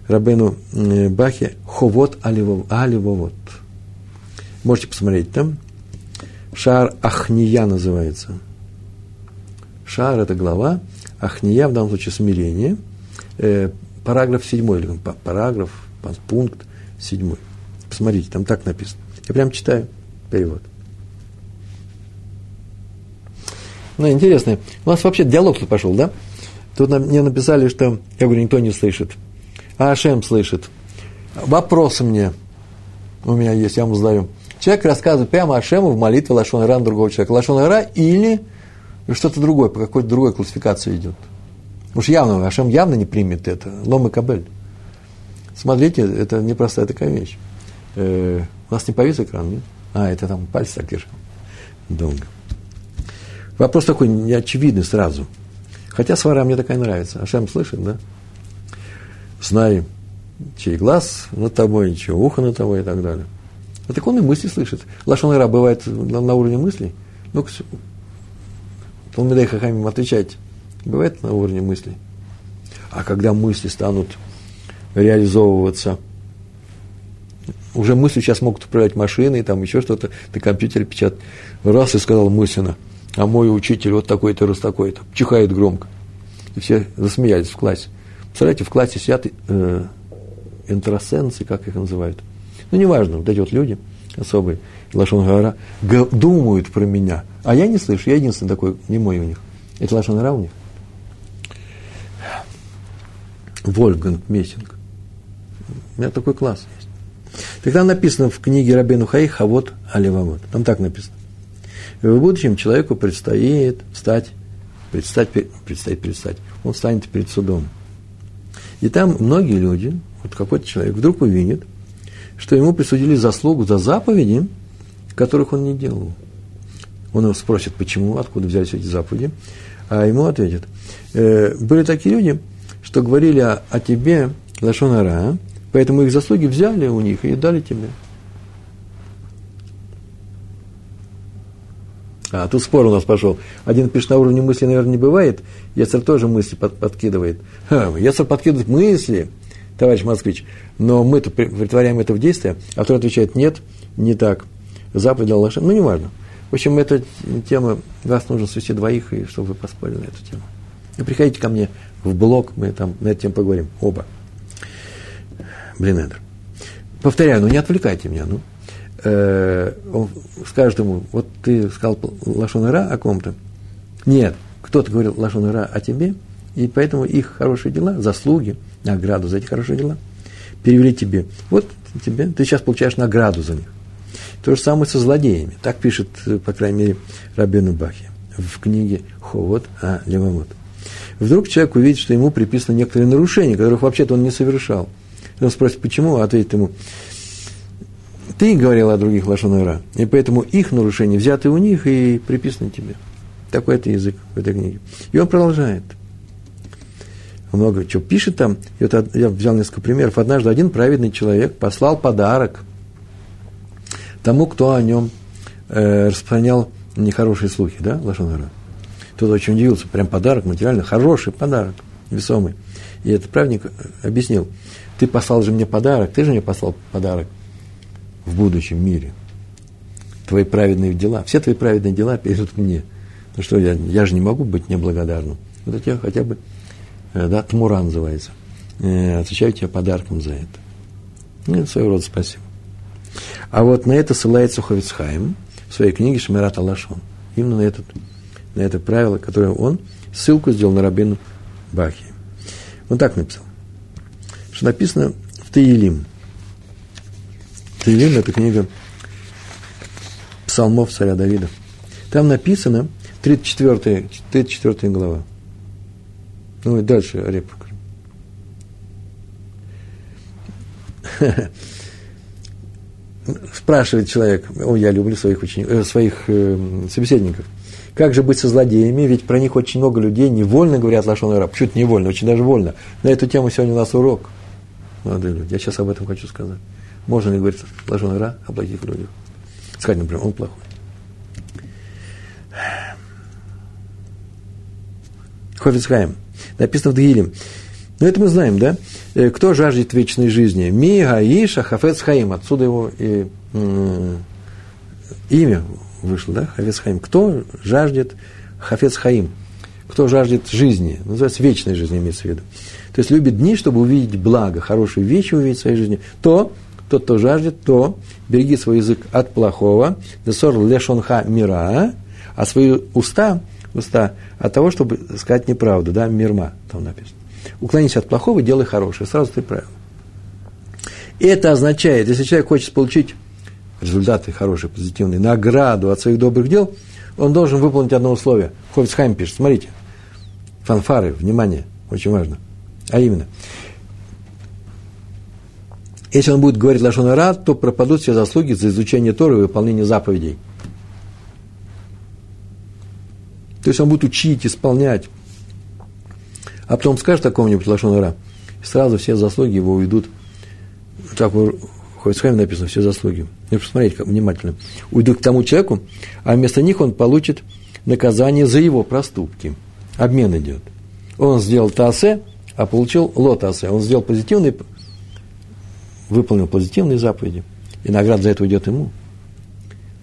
Рабейну Бахья «Ховот а-Левавот». Можете посмотреть там. «Шаар Ахния» называется. Шар – это глава, ахния, в данном случае смирение, параграф 7, или параграф, пункт 7. Посмотрите, там так написано. Я прям читаю перевод. Ну, интересно, у нас вообще диалог тут пошел, да? Тут мне написали, что, я говорю, никто не слышит, а Ашем слышит. Вопросы у меня есть, я вам задаю. Человек рассказывает прямо Ашему в молитве лашон гара на другого человека. Лашон гара или... что-то другое, по какой-то другой классификации идет. Уж явно, Ашем явно не примет это. Лом и кабель. Смотрите, это непростая такая вещь. У нас не повис экран, нет? А, это там пальцы так держал. Долго. Вопрос такой неочевидный сразу. Хотя свара мне такая нравится. Ашем слышит, да? Знай, чей глаз над тобой, чье ухо над тобой и так далее. А так он и мысли слышит. Лашон гара бывает на уровне мыслей. Ну-ка, Талмидей хахамим отвечать бывает на уровне мыслей. А когда мысли станут реализовываться, уже мысли сейчас могут управлять машиной, там еще что-то, ты компьютер печатает. Раз и сказал мысленно, а мой учитель вот такой-то, раз такой-то, чихает громко. И все засмеялись в классе. Представляете, в классе сидят энтросенсы, как их называют. Ну, неважно, вот эти вот люди особые, лашон гара, думают про меня, а я не слышу, я единственный такой немой у них. Это лашон гара у них. Вольфганг Мессинг. У меня такой класс есть. Так там написано в книге Рабейну Бахья «Ховот а-Левавот». Там так написано. В будущем человеку предстоит предстать. Он станет перед судом. И там многие люди, вот какой-то человек вдруг увидит, что ему присудили заслугу за заповеди, которых он не делал. Он его спросит, почему, откуда взялись эти заповеди, а ему ответят. Были такие люди, что говорили о тебе лашон ара, поэтому их заслуги взяли у них и дали тебе. А тут спор у нас пошел. Один пишет, на уровне мысли, наверное, не бывает. Яцер тоже мысли подкидывает. Яцер подкидывает мысли, товарищ москвич. Но мы-то притворяем это в действие. А второй отвечает, нет, не так. Заповедь дал Лашон. Ну, не важно. В общем, эта тема, вас нужно свести двоих, и чтобы вы поспорили на эту тему. И приходите ко мне в блог, мы там на эту тему поговорим. Оба. Блин, Эдер. Повторяю, не отвлекайте меня, Он скажет ему, вот ты сказал лашон ара о ком-то. Нет, кто-то говорил лашон ара о тебе, и поэтому их хорошие дела, заслуги, награду за эти хорошие дела перевели тебе. Вот тебе, ты сейчас получаешь награду за них. То же самое со злодеями. Так пишет, по крайней мере, Рабейну Бахья в книге «Ховот а-Левавот». Вдруг человек увидит, что ему приписаны некоторые нарушения, которых вообще-то он не совершал. Он спросит, почему, а ответит ему, ты говорил о других лашон ара, и поэтому их нарушения взяты у них и приписаны тебе. Такой это язык в этой книге. И он продолжает. Он много чего пишет там. И вот я взял несколько примеров. Однажды один праведный человек послал подарок тому, кто о нем распространял нехорошие слухи, да, лашон ара. Тот очень удивился. Прям подарок материально, хороший подарок, весомый. И этот праведник объяснил, ты же мне послал подарок. В будущем мире. Твои праведные дела, все твои праведные дела перейдут мне. Ну что, я же не могу быть неблагодарным. Вот я тебя хотя бы, да, Тмура называется. Отвечаю тебе подарком за это. Ну, это своего рода спасибо. А вот на это ссылается Хафец Хаим в своей книге «Шмират Лашон». Именно на это правило, которое он ссылку сделал на Рабейну Бахья. Он так написал, что написано в Таилим. Таилим – это книга псалмов царя Давида. Там написано 34 глава. Ну и дальше реплика. Спрашивает человек, я люблю своих собеседников, как же быть со злодеями, ведь про них очень много людей невольно говорят лашон ара. Чуть невольно, очень даже вольно. На эту тему сегодня у нас урок. Молодые люди, я сейчас об этом хочу сказать. Можно ли говорить лашон ара о плохих людях? Сказать, например, он плохой. Хафец Хаим. Написано в Таилим. Но это мы знаем, да? Кто жаждет вечной жизни? Ми гаиша Хафец Хаим. Отсюда его и имя вышло, да? Хафец Хаим. Кто жаждет Хафец Хаим? Кто жаждет жизни? Называется вечной жизни, имеется в виду. То есть любит дни, чтобы увидеть благо, хорошие вещи увидеть в своей жизни. Тот, кто жаждет, то береги свой язык от плохого, десор лешонха мира, а свои уста от того, чтобы сказать неправду, да, мирма, там написано. Уклонись от плохого, делай хорошее, сразу ты правил. Это означает, если человек хочет получить результаты хорошие, позитивные, награду от своих добрых дел, он должен выполнить одно условие. Хафец Хаим пишет, смотрите, фанфары, внимание, очень важно. А именно, если он будет говорить лашон ара, то пропадут все заслуги за изучение Торы и выполнение заповедей. То есть он будет учить, исполнять. А потом скажет какому-нибудь лашон ара, и сразу все заслуги его уйдут. Так у Хафец Хаим написано, все заслуги. Ну, посмотрите как внимательно. Уйдут к тому человеку, а вместо них он получит наказание за его проступки. Обмен идет. Он сделал таасе, а получил ло таасе. Он сделал позитивный, выполнил позитивные заповеди, и награда за это уйдет ему,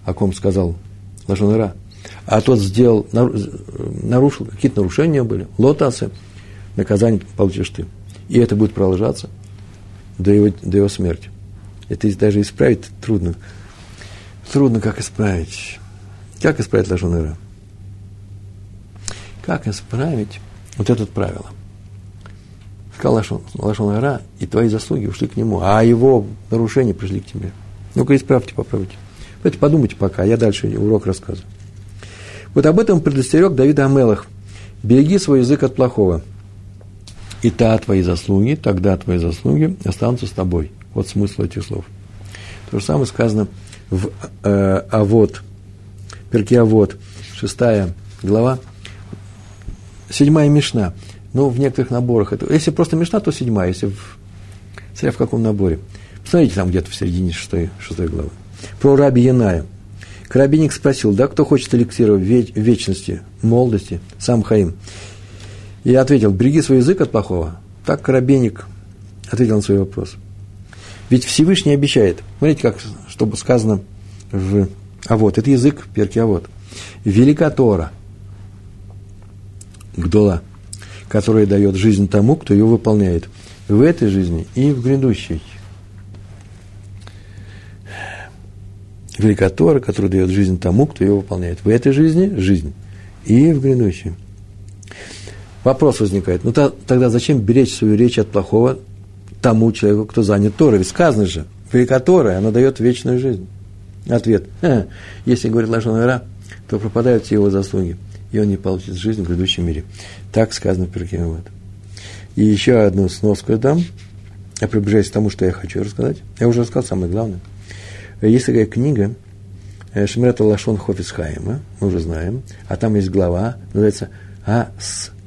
о ком сказал лашон ара. А тот нарушил, какие-то нарушения были, лотасы, наказание получишь ты. И это будет продолжаться до его смерти. Это даже исправить трудно. Трудно, как исправить. Как исправить лашон ара? Как исправить вот это правило? Сказал лашон ара, и твои заслуги ушли к нему, а его нарушения пришли к тебе. Ну-ка, исправьте, попробуйте. Давайте подумайте пока, я дальше урок рассказываю. Вот об этом предостерег Давид Амелех. Береги свой язык от плохого. И тогда твои заслуги останутся с тобой. Вот смысл этих слов. То же самое сказано в Авод, перке Авод, 6 глава, 7 Мишна. Ну, в некоторых наборах это. Если просто Мишна, то 7, если в, смотря в каком наборе. Посмотрите, там где-то в середине 6 главы. Про раби Яная. Коробейник спросил, да, кто хочет эликсира вечности, молодости, сам Хаим. И ответил, береги свой язык от плохого. Так Коробейник ответил на свой вопрос. Ведь Всевышний обещает. Смотрите, как чтобы сказано в Авод. Это язык перки Авод. Велика Тора, Гдола, которая дает жизнь тому, кто ее выполняет. В этой жизни и в грядущей. Велика Тора, которая дает жизнь тому, кто ее выполняет. В этой жизни – жизнь. И в грядущей. Вопрос возникает. Ну, тогда зачем беречь свою речь от плохого тому человеку, кто занят Торой? Ведь сказано же, велика Тора, она дает вечную жизнь. Ответ. Если говорит лашон ара, то пропадают все его заслуги, и он не получит жизнь в грядущем мире. Так сказано в перке Авод. И еще одну сноску я дам. Я приближаюсь к тому, что я хочу рассказать. Я уже рассказал самое главное. Есть такая книга Шмират Лашон Хафец Хаима, мы уже знаем, а там есть глава, называется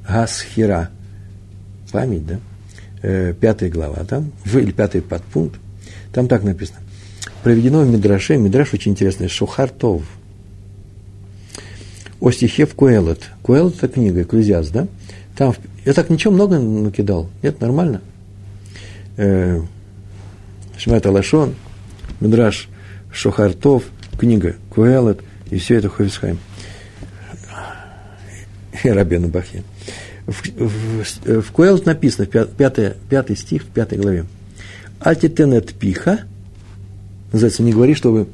Асхира, память, да? 5 глава там, или 5 подпункт, там так написано. Проведено в Мидраше, Мидраш очень интересный, Шухартов, о стихе в Куэлот. Куэлот – это книга, Экклезиаст, да? Там, я так ничего много накидал, нет, нормально. Шмират Лашон, Мидраш Шухартов, книга Куэлот, и все это Хафец Хаим. И Рабейну Бахья. В Куэлот написано, 5 стих, в 5 главе. Альтитенет пиха, называется, не говори, чтобы...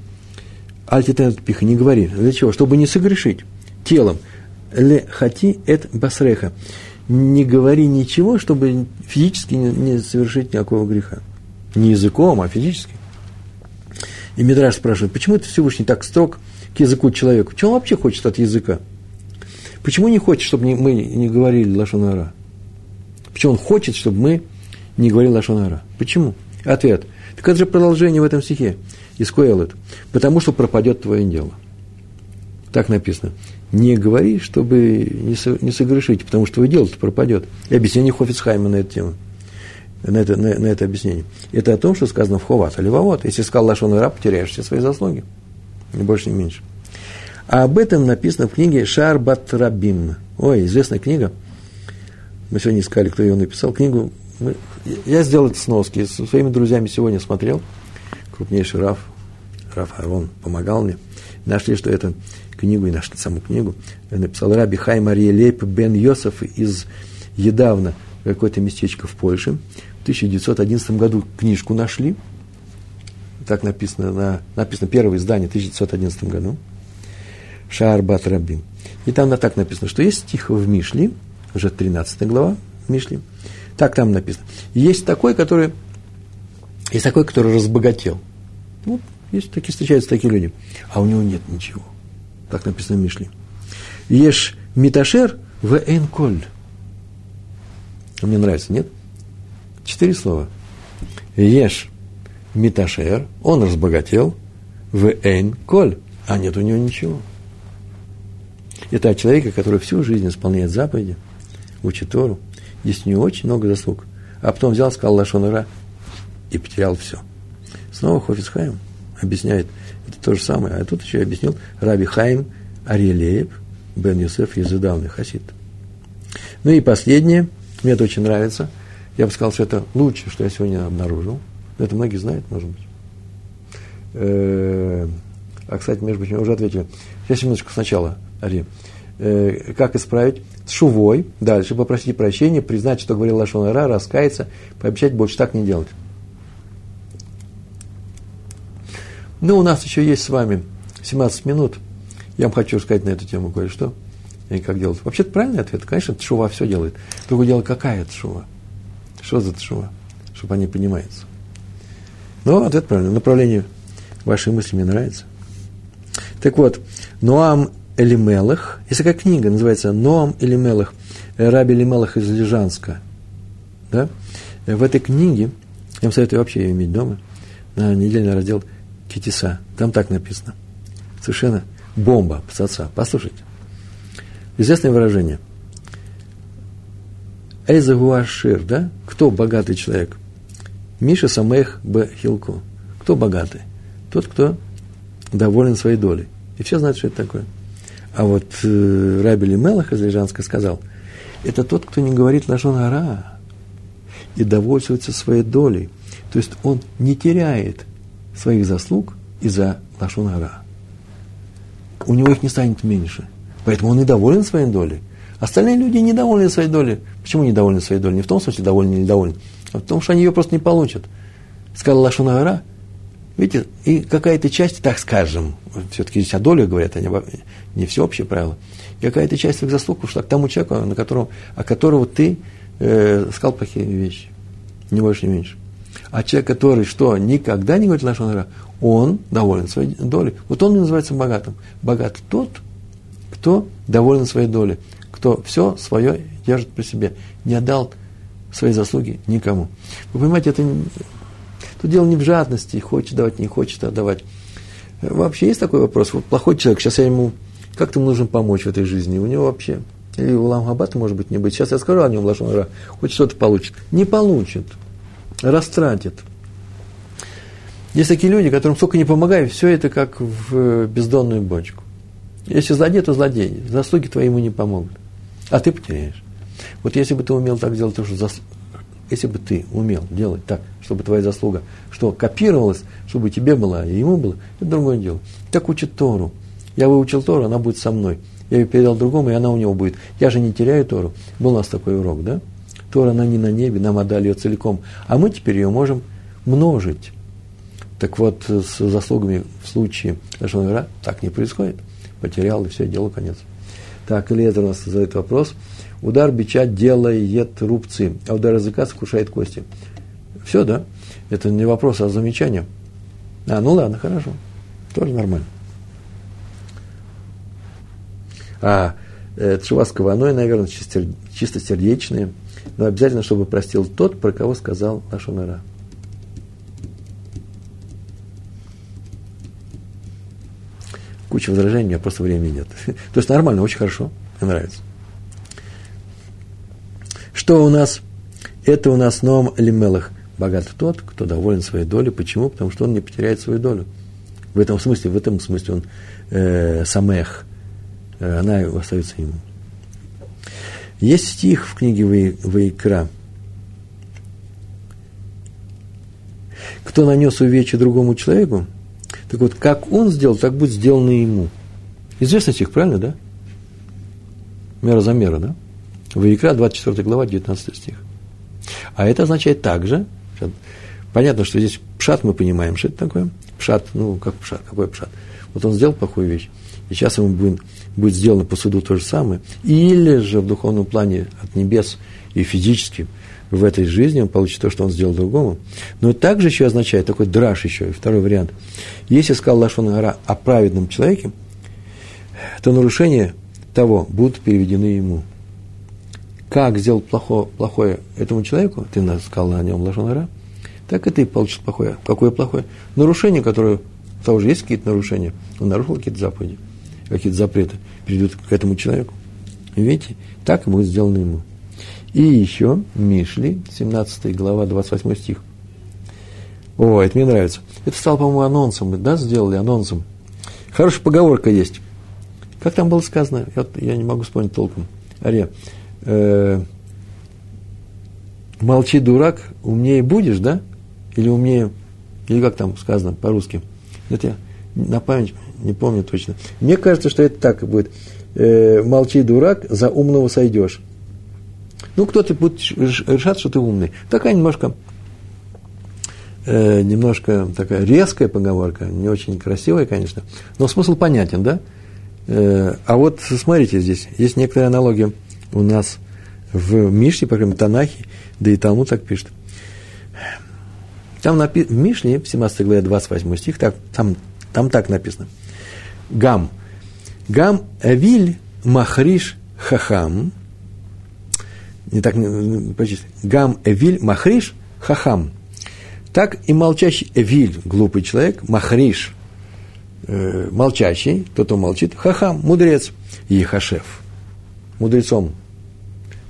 Альтитенет пиха, не говори. Для чего? Чтобы не согрешить телом. Ле хати эт басреха. Не говори ничего, чтобы физически не совершить никакого греха. Не языком, а физически. И Мидраш спрашивает, почему это Всевышний так строг к языку человеку? Чего он вообще хочет от языка? Почему не хочет, чтобы мы не говорили лашон ара? Почему он хочет, чтобы мы не говорили лашон ара? Почему? Ответ. Так это же продолжение в этом стихе. Из Куэлот. Потому что пропадет твое дело. Так написано. Не говори, чтобы не согрешить, потому что твое дело-то пропадет. И объяснение Хафец Хаима на эту тему. На это объяснение. Это о том, что сказано в Ховот а-Левавот. Если сказал лашон ара, потеряешь все свои заслуги. Ни больше, ни меньше. А об этом написано в книге «Шаар бат-Рабим». Ой, известная книга. Мы сегодня искали, кто ее написал. Книгу я сделал это сноски. Со своими друзьями сегодня смотрел. Крупнейший Раф Арон помогал мне. Нашли, что эту книгу, и нашли саму книгу. Написал Раби Хайм Арье Лейб бен Йосеф из Едавна, какое-то местечко в Польше. В 1911 году книжку нашли. Так написано, написано первое издание в 1911 году. Шаар бат-Рабим. И там так написано, что есть стих в Мишли, уже 13 глава Мишли. Так там написано. Есть такой, который разбогател. Вот, есть такие, встречаются такие люди. А у него нет ничего. Так написано в Мишли. Еш миташер в энколь. Мне нравится, нет? 4 слова. Еш миташер, он разбогател, в энколь, а нет у него ничего. Это от человека, который всю жизнь исполняет заповеди, учит Тору. Здесь у него очень много заслуг. А потом взял, сказал лашон ара и потерял все. Снова Хафец Хаим объясняет. Это то же самое. А тут еще объяснил Раби Хайм Арье Лейб бен Йосеф из Едавны, хасид. Ну и последнее. Мне это очень нравится. Я бы сказал, что это лучшее, что я сегодня обнаружил. Но это многие знают, может быть. А, кстати, между прочим, я уже ответил. Сейчас минуточку сначала. Как исправить? Тшувой. Дальше попросить прощения, признать, что говорил лашон ара, раскаяться, пообещать больше так не делать. Но у нас еще есть с вами 17 минут. Я вам хочу сказать на эту тему кое-что. И как делать? Вообще-то правильный ответ. Конечно, тшува все делает. Другое дело, какая тшува? Что за тшува? Чтобы они понимаются. Но ответ правильный. Направление вашей мысли мне нравится. Так вот, Ноам Элимелех. Есть такая книга, называется «Ноам Элимелех». Раби Элимелех из Лижанска. Да? В этой книге, я вам советую вообще ее иметь дома, на недельный раздел Китиса. Там так написано. Совершенно бомба, пацаца. Послушайте. Известное выражение. Эйзе гуашир, да? Кто богатый человек? Миша самех б хилку. Кто богатый? Тот, кто доволен своей долей. И все знают, что это такое. А вот Раби Элимелех из Лижанска сказал, это тот, кто не говорит лашон ара и довольствуется своей долей. То есть он не теряет своих заслуг из-за лашон ара. У него их не станет меньше. Поэтому он и доволен своей долей. Остальные люди недовольны своей долей. Почему недовольны своей долей? Не в том смысле довольны или недовольны, а в том, что они ее просто не получат. Сказал лашон ара. Видите, и какая-то часть, так скажем, все-таки здесь о доле говорят, а не всеобщее правило, и какая-то часть их заслуг ушла к тому человеку, о которого ты сказал плохие вещи, не больше, не меньше. А человек, который что, никогда не говорит лашон ара, он доволен своей долей. Вот он и называется богатым. Богат тот, кто доволен своей долей, кто все свое держит при себе, не отдал свои заслуги никому. Вы понимаете, это... Тут дело не в жадности, хочет давать, не хочет отдавать. Вообще есть такой вопрос. Вот плохой человек, сейчас я ему как-то нужно помочь в этой жизни. У него вообще, или у Ламхабата, может быть, не быть. Сейчас я скажу о нем, лашон ара, хоть что-то получит. Не получит, растратит. Есть такие люди, которым сколько не помогай, все это как в бездонную бочку. Если злодей, то злодей. Заслуги твои ему не помогут. А ты потеряешь. Вот если бы ты умел так делать, то что заслуги. Если бы ты умел делать так, чтобы твоя заслуга что копировалась, чтобы тебе была и ему было, это другое дело. Так учит Тору. Я выучил Тору, она будет со мной. Я ее передал другому, и она у него будет. Я же не теряю Тору. Был у нас такой урок, да? Тора, она не на небе, нам отдали ее целиком. А мы теперь ее можем множить. Так вот, с заслугами в случае лашон ара так не происходит. Потерял, и все, дело конец. Так, Лезер у нас задает вопрос. Удар бича делает рубцы, а удар языка сокрушает кости. Все, да? Это не вопрос, а замечание. А, ну ладно, хорошо. Тоже нормально. А тшува с каваной, наверное, чистосердечные. Но обязательно, чтобы простил тот, про кого сказал лашон ара. Куча возражений, у меня просто времени нет. То есть нормально, очень хорошо. Мне нравится. Что у нас? Это у нас Ноам Элимелех. Богат тот, кто доволен своей долей. Почему? Потому что он не потеряет свою долю. В этом смысле он самех. Она остается ему. Есть стих в книге Вайикра. Кто нанес увечья другому человеку, так вот, как он сделал, так будет сделано ему. Известный стих, правильно, да? Мера за меру, да? Вайикра, 24 глава, 19 стих. А это означает также, понятно, что здесь пшат мы понимаем, что это такое. Пшат, ну, как пшат, какой пшат? Вот он сделал плохую вещь, и сейчас ему будет сделано по суду то же самое. Или же в духовном плане от небес и физически в этой жизни он получит то, что он сделал другому. Но также еще означает, такой драж еще, и второй вариант. Если сказал лашон ара о праведном человеке, то нарушения того будут переведены ему. Как сделал плохое этому человеку, ты сказал о нем лашон ара, так и ты получишь плохое. Какое плохое? Нарушение, которое... У того же есть какие-то нарушения, он нарушил какие-то заповеди, какие-то запреты, перейдут к этому человеку. Видите, так и будет сделано ему. И еще Мишли, 17 глава, 28 стих. О, это мне нравится. Это стало, по-моему, анонсом. Да, сделали анонсом. Хорошая поговорка есть. Как там было сказано? Я не могу вспомнить толком. Ария. Молчи, дурак, умнее будешь, да? Или умнее, или как там сказано по-русски? Это я на память не помню точно. Мне кажется, что это так и будет. Молчи, дурак, за умного сойдешь. Ну, кто-то будет решать, что ты умный. Такая немножко немножко такая резкая поговорка, не очень красивая, конечно, но смысл понятен, да? А вот смотрите здесь, есть некоторые аналогии у нас в Мишле, по крайней мере, Танахе, да и Талмуд так пишет. Там в Мишле, 17 глава, 28 стих, там так написано. Гам. Гам авиль махриш хахам. Не так, почти. Гам эвиль махриш хахам. Так и молчащий эвиль, глупый человек, махриш, молчащий, тот, кто молчит, хахам, мудрец, ехашев. Мудрецом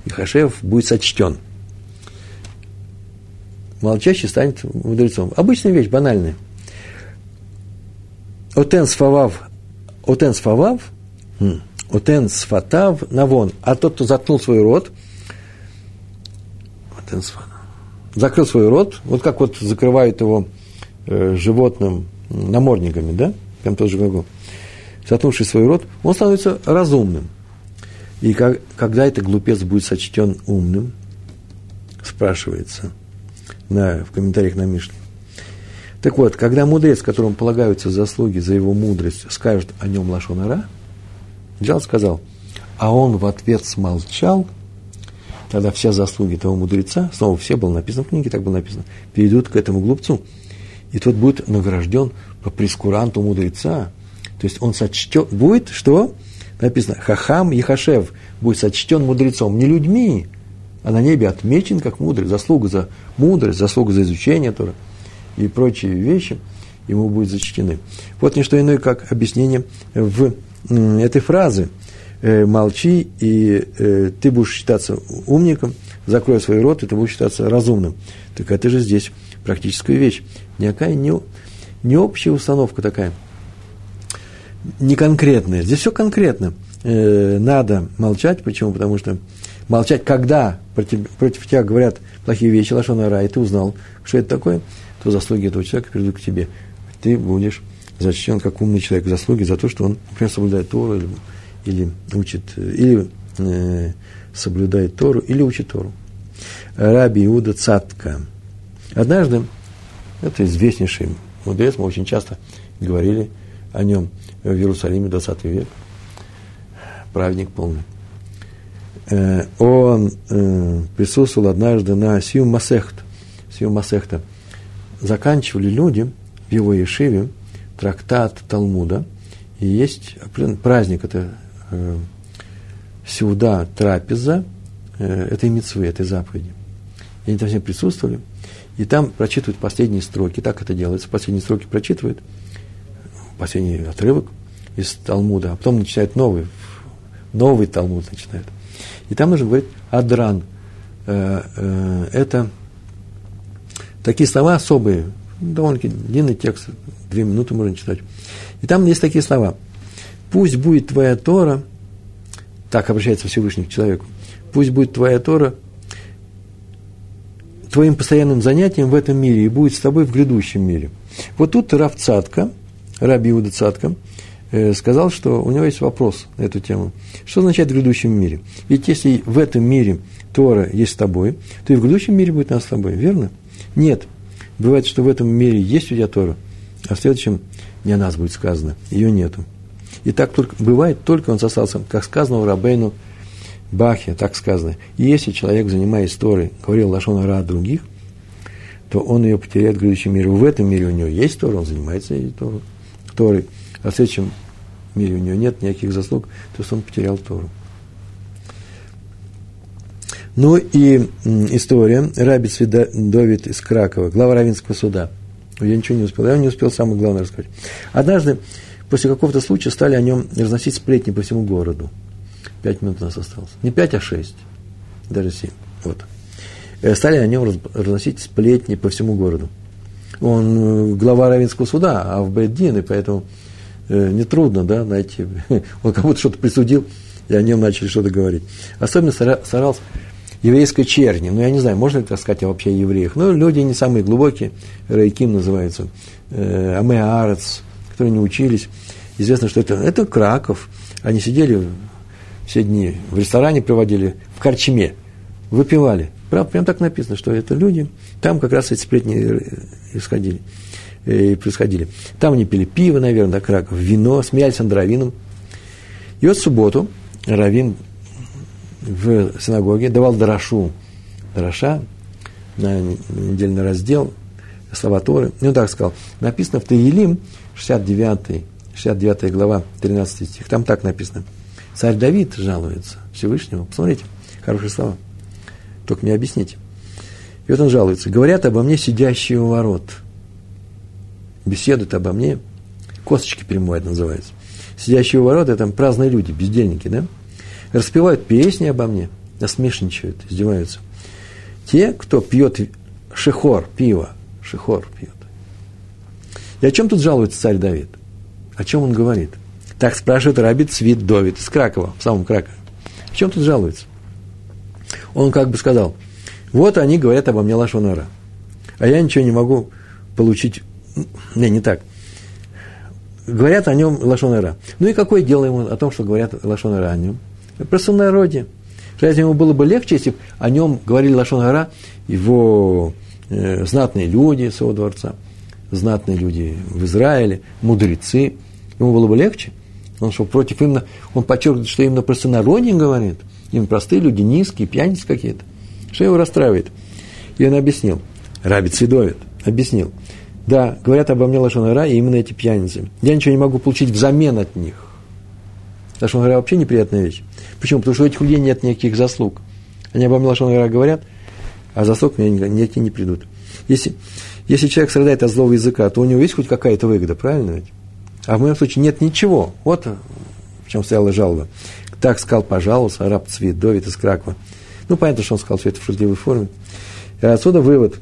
ехашев будет сочтен. Молчащий станет мудрецом. Обычная вещь, банальная. Отен сфатав навон. А тот, кто заткнул свой рот, закрыл свой рот, вот как вот закрывают его животным намордниками, да, прям тот же глагол, заткнувший свой рот, он становится разумным. И когда этот глупец будет сочтен умным, спрашивается в комментариях на Мишле. Так вот, когда мудрец, которому полагаются заслуги за его мудрость, скажет о нем лашон ара, взял, сказал, а он в ответ смолчал, тогда все заслуги того мудреца, снова все было написано в книге, так было написано, перейдут к этому глупцу, и тот будет награжден по прескуранту мудреца. То есть он сочтен, будет, что написано, хахам ехашев, будет сочтен мудрецом, не людьми, а на небе отмечен как мудрый, заслуга за мудрость, заслуга за изучение Торы и прочие вещи ему будут зачтены. Вот не что иное, как объяснение в этой фразы. Молчи, и ты будешь считаться умником, закрой свой рот, и ты будешь считаться разумным. Так это же здесь практическая вещь. Никакая не общая установка такая, не конкретная. Здесь все конкретно. Надо молчать. Почему? Потому что молчать, когда против тебя говорят плохие вещи, лашон ара, и ты узнал, что это такое, то заслуги этого человека перейдут к тебе. Ты будешь зачтен как умный человек, заслуги за то, что он, например, соблюдает Тору, или учит, или соблюдает Тору, или учит Тору. Раби Иуда Цадка. Однажды, это известнейший мудрец, мы очень часто говорили о нем в Иерусалиме, 20 век, праведник полный. Он присутствовал однажды на Сиюм Масехта. Заканчивали люди в его ешиве трактат Талмуда, и есть праздник, это сеуда, трапеза этой мицвы, этой заповеди. И они там все присутствовали, и там прочитывают последние строки, так это делается, последние строки прочитывают, последний отрывок из Талмуда, а потом начинают новый Талмуд начинают. И там нужно говорить «адран». Это такие слова особые, довольно-таки длинный текст, 2 минуты можно читать. И там есть такие слова. «Пусть будет твоя Тора», так обращается Всевышний к человеку, «пусть будет твоя Тора твоим постоянным занятием в этом мире и будет с тобой в грядущем мире». Вот тут Рав Цадка, Раби Иуда Цадка, сказал, что у него есть вопрос на эту тему. Что означает в грядущем мире? Ведь если в этом мире Тора есть с тобой, то и в грядущем мире будет она с тобой, верно? Нет. Бывает, что в этом мире есть у тебя Тора, а в следующем не о нас будет сказано, ее нету. И так бывает, он сосался, как сказано у Рабейну Бахья, так сказано. И если человек, занимаясь Торой, говорил лашон ара от других, то он ее потеряет в грядущем мире. В этом мире у него есть Тора, он занимается этой Торой, а в следующем мире у нее нет никаких заслуг, то есть он потерял Тору. Ну и история. Раби Цви Давид из Кракова, глава Равинского суда. Я не успел самое главное рассказать. Однажды, после какого-то случая, стали о нем разносить сплетни по всему городу. 5 минут у нас осталось. Не 5, а 6. Даже 7. Вот. Стали о нем разносить сплетни по всему городу. Он глава Равинского суда, а в бейт-дин, и поэтому нетрудно, да, найти. Он как будто что-то присудил, и о нем начали что-то говорить. Особенно старался еврейской черни. Ну, я не знаю, можно ли так сказать вообще о евреях. Но люди не самые глубокие. Рейким называются. Амэ Арец, которые не учились. Известно, что это Краков. Они сидели все дни в ресторане, проводили в корчме. Выпивали. Прав, прям так написано, что это люди. Там как раз эти сплетни исходили, и происходили. Там они пили пиво, наверное, так, Краков, вино, смеялись над раввином. И вот в субботу раввин в синагоге давал дораша на недельный раздел слова Торы. И он так сказал. Написано в Таилим, 69 глава, 13 стих. Там так написано. Царь Давид жалуется Всевышнему. Посмотрите, хорошие слова. Только мне объясните. И вот он жалуется. Говорят обо мне сидящие у ворот. Беседуют обо мне. Косточки перемывают, называется. Сидящие у ворот, это там праздные люди, бездельники, да? Распевают песни обо мне, насмешничают, издеваются. Те, кто пьет шихор пьет. И о чем тут жалуется царь Давид? О чем он говорит? Так спрашивает Раби Цви Давид из Кракова, в самом Кракове. О чем тут жалуется? Он как бы сказал, вот они говорят обо мне лашон ара, а я ничего не могу получить, не так, говорят о нем лашон ара. Ну и какое дело ему о том, что говорят лашон ара о нем? Просто в народе. Разве ему было бы легче, если бы о нем говорили лашон ара его знатные люди с его дворца, знатные люди в Израиле, мудрецы, ему было бы легче? Он что, против именно, он подчеркивает, что именно простонародье говорит, именно простые люди, низкие, пьяницы какие-то. Что его расстраивает? И он объяснил, Раби Цви Давид объяснил, да, говорят обо мне лашон ара, и именно эти пьяницы. Я ничего не могу получить взамен от них. Лашон ара вообще неприятная вещь. Почему? Потому что у этих людей нет никаких заслуг. Они обо мне лашон ара говорят, а заслуг мне никакие не придут. Если человек страдает от злого языка, то у него есть хоть какая-то выгода, правильно ведь? А в моем случае нет ничего. Вот в чем стояла жалоба. Так сказал, пожалуйста, Раби Цви Давид из Кракова. Ну, понятно, что он сказал все это в шутливой форме. И отсюда вывод.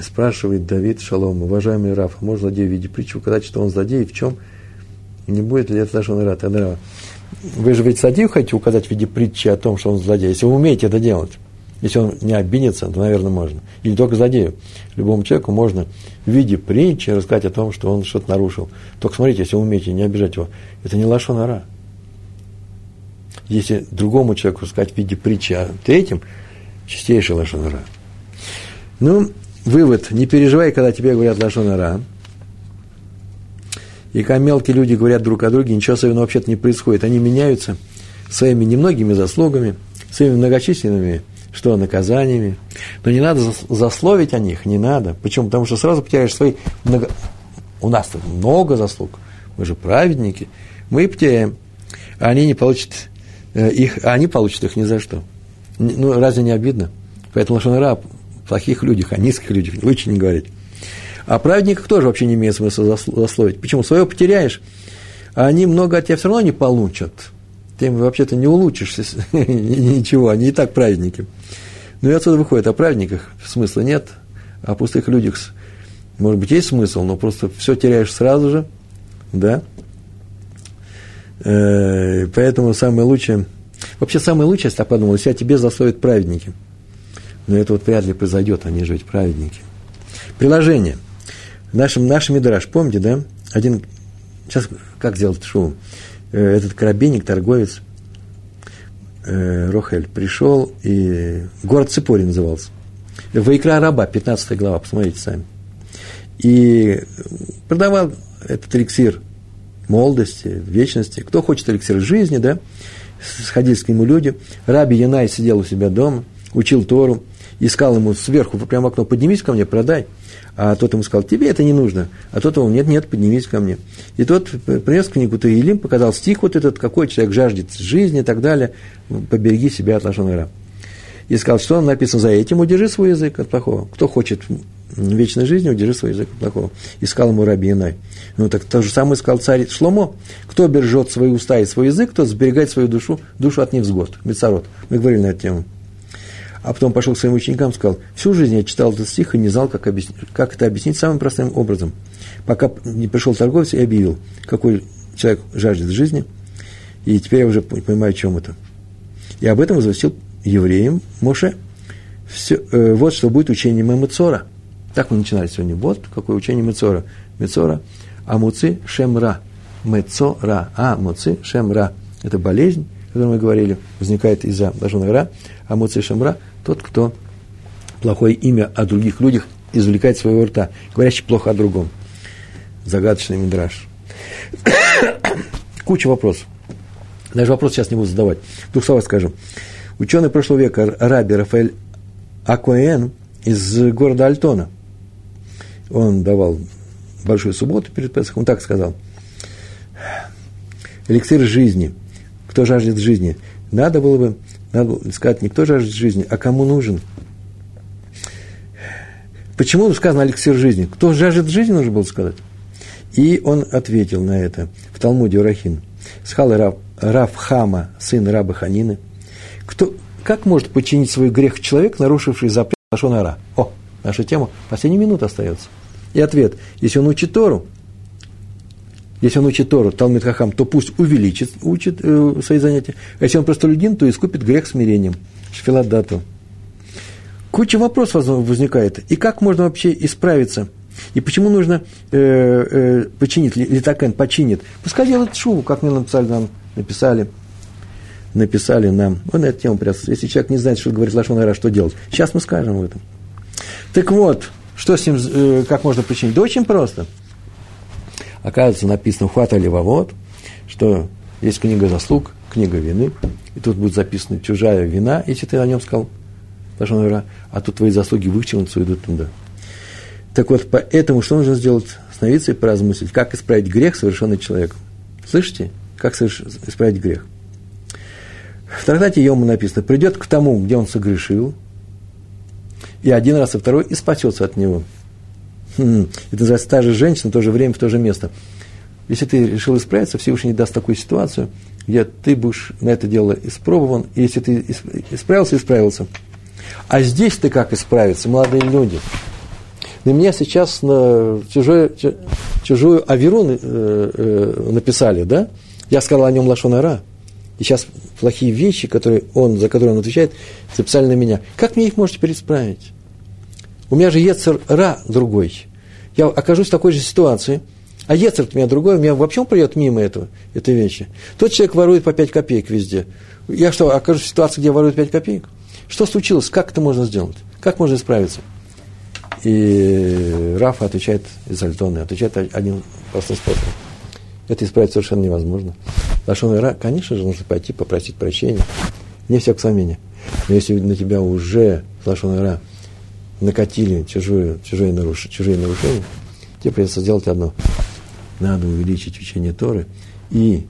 Спрашивает Давид Шалом, уважаемый Раф, а может злодей в виде притчи указать, что он злодей, и в чем? Не будет ли это лашон ара? Вы же ведь злодею хотите указать в виде притчи о том, что он злодей, если вы умеете это делать. Если он не обидится, то, наверное, можно. И не только злодею. Любому человеку можно в виде притчи рассказать о том, что он что-то нарушил. Только смотрите, если вы умеете не обижать его, это не лашон ара. Если другому человеку рассказать в виде притчи, а третьим чистейший лашон ара. Ну, вывод. Не переживай, когда тебе говорят лашон ара. И когда мелкие люди говорят друг о друге, ничего особенного вообще-то не происходит. Они меняются своими немногими заслугами, своими многочисленными что наказаниями, но не надо засловить о них, не надо. Почему? Потому что сразу потеряешь свои у нас-то много заслуг, мы же праведники, мы их потеряем, а они не получат их, а они получат их ни за что. Ну, разве не обидно? Поэтому лашон ара о плохих людях, о низких людях лучше не говорить. А праведниках тоже вообще не имеет смысла засловить. Почему? Своё потеряешь, а они много от тебя все равно не получат. Ты им вообще-то не улучшишься ничего, они и так праведники. Ну и отсюда выходит, о праведниках смысла нет, о пустых людях, может быть, есть смысл, но просто все теряешь сразу же, да. Поэтому самое лучшее, вообще самое лучшее, если я подумал, если о тебе засловят праведники. Но это вот вряд ли произойдет, они же ведь праведники. Приложение. Наш Медраш, помните, да? Сейчас как сделать шоу? Этот корабельник, торговец, Рохель, пришел, и город Ципори назывался. Вайикра-раба, 15 глава, посмотрите сами. И продавал этот эликсир молодости, вечности. Кто хочет эликсир жизни, да, сходились к нему люди. Раби Янай сидел у себя дома, учил Тору, искал ему сверху, прямо в окно, поднимись ко мне, продай. А тот ему сказал, тебе это не нужно. А тот ему, нет, поднимись ко мне. И тот принес книгу Таилим, показал стих вот этот, какой человек жаждет жизни и так далее, побереги себя от лашон ара. И сказал, что написано за этим, удержи свой язык от плохого. Кто хочет вечной жизни, удержи свой язык от плохого. И сказал ему Раби Янай. Ну, так то же самое сказал царь Шломо. Кто бережет свои уста и свой язык, тот сберегает свою душу от невзгод. Мецорот. Мы говорили на эту тему. А потом пошел к своим ученикам и сказал, всю жизнь я читал этот стих и не знал, как это объяснить самым простым образом. Пока не пришел торговец и объявил, какой человек жаждет жизни. И теперь я уже понимаю, о чем это. И об этом возвестил евреям Моше. Вот что будет учением Мецора. Так мы начинали сегодня. Вот какое учение Мецора. Мецора. Амуци Шемра. Мецора. Амуци Шемра. Это болезнь, о которой мы говорили, возникает из-за лашон ара. амоцей шамра, тот, кто плохое имя о других людях извлекает своего рта, говорящий плохо о другом. Загадочный мидраш. Куча вопросов. Даже вопрос сейчас не буду задавать. В двух словах скажем. Ученый прошлого века Раби Рафаэль Акоэн из города Альтона. Он давал большую субботу перед Песохом. Он так сказал. Эликсир жизни. Кто жаждет жизни? Надо было бы сказать не кто жаждет жизни, а кому нужен. Почему сказано эликсир жизни? Кто жаждет жизни, нужно было сказать. И он ответил на это в Талмуде Арахин. Схал Равхама, сын Раба Ханины. Как может подчинить свой грех человек, нарушивший запрет Лашон Ара? О, наша тема. Последняя минута остается. И ответ. Если он учит Тору, Талмид Хахам, то пусть учит свои занятия. А если он простолюдин, то искупит грех смирением. Шфилат дату. Куча вопросов возникает. И как можно вообще исправиться? И почему нужно починить, литакен починит? Пускай делает шуву, как мне написали нам. Вот на эту тему прятаться. Если человек не знает, что говорит Лашон Ара, что делать? Сейчас мы скажем в этом. Так вот, что с ним, как можно починить? Да очень просто. Оказывается, написано «Ховот а-Левавот», что есть книга заслуг, книга вины, и тут будет записана чужая вина, если ты о нем сказал, Лашон Ара, а тут твои заслуги вычеркнутся и идут туда. Так вот, поэтому что нужно сделать? Остановиться и поразмыслить, как исправить грех, совершенный человеком. Слышите? Как исправить грех? В трактате Йома написано, придет к тому, где он согрешил, и один раз, и второй, и спасется от него. Это называется та же женщина, в то же время, в то же место. Если ты решил исправиться, Всевышний даст такую ситуацию, где ты будешь на это дело испробован, и если ты исправился. А здесь ты как исправиться, молодые люди? На меня сейчас на чужую аверу написали, да? Я сказал о нем Лашон Ара. И сейчас плохие вещи, за которые он отвечает, записали на меня. Как мне их можете переисправить? У меня же Ецер Ра другой. Я окажусь в такой же ситуации, а Ецер у меня другой, у меня вообще он придет мимо этого, этой вещи. Тот человек ворует по 5 копеек везде. Я что, окажусь в ситуации, где воруют 5 копеек? Что случилось? Как это можно сделать? Как можно исправиться? И Рафа отвечает из Альтоны, отвечает одним простым способом. Это исправить совершенно невозможно. Лашон Ара, конечно же, нужно пойти попросить прощения. Не всякого сомнения. Но если на тебя уже Лашон Ара накатили чужие нарушения, тебе придется сделать одно. Надо увеличить учение Торы и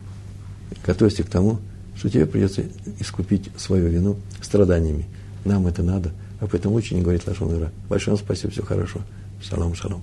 готовься к тому, что тебе придется искупить свою вину страданиями. Нам это надо. Об этом очень говорит Лашон Ара. Большое вам спасибо, все хорошо. Шалом, шалом.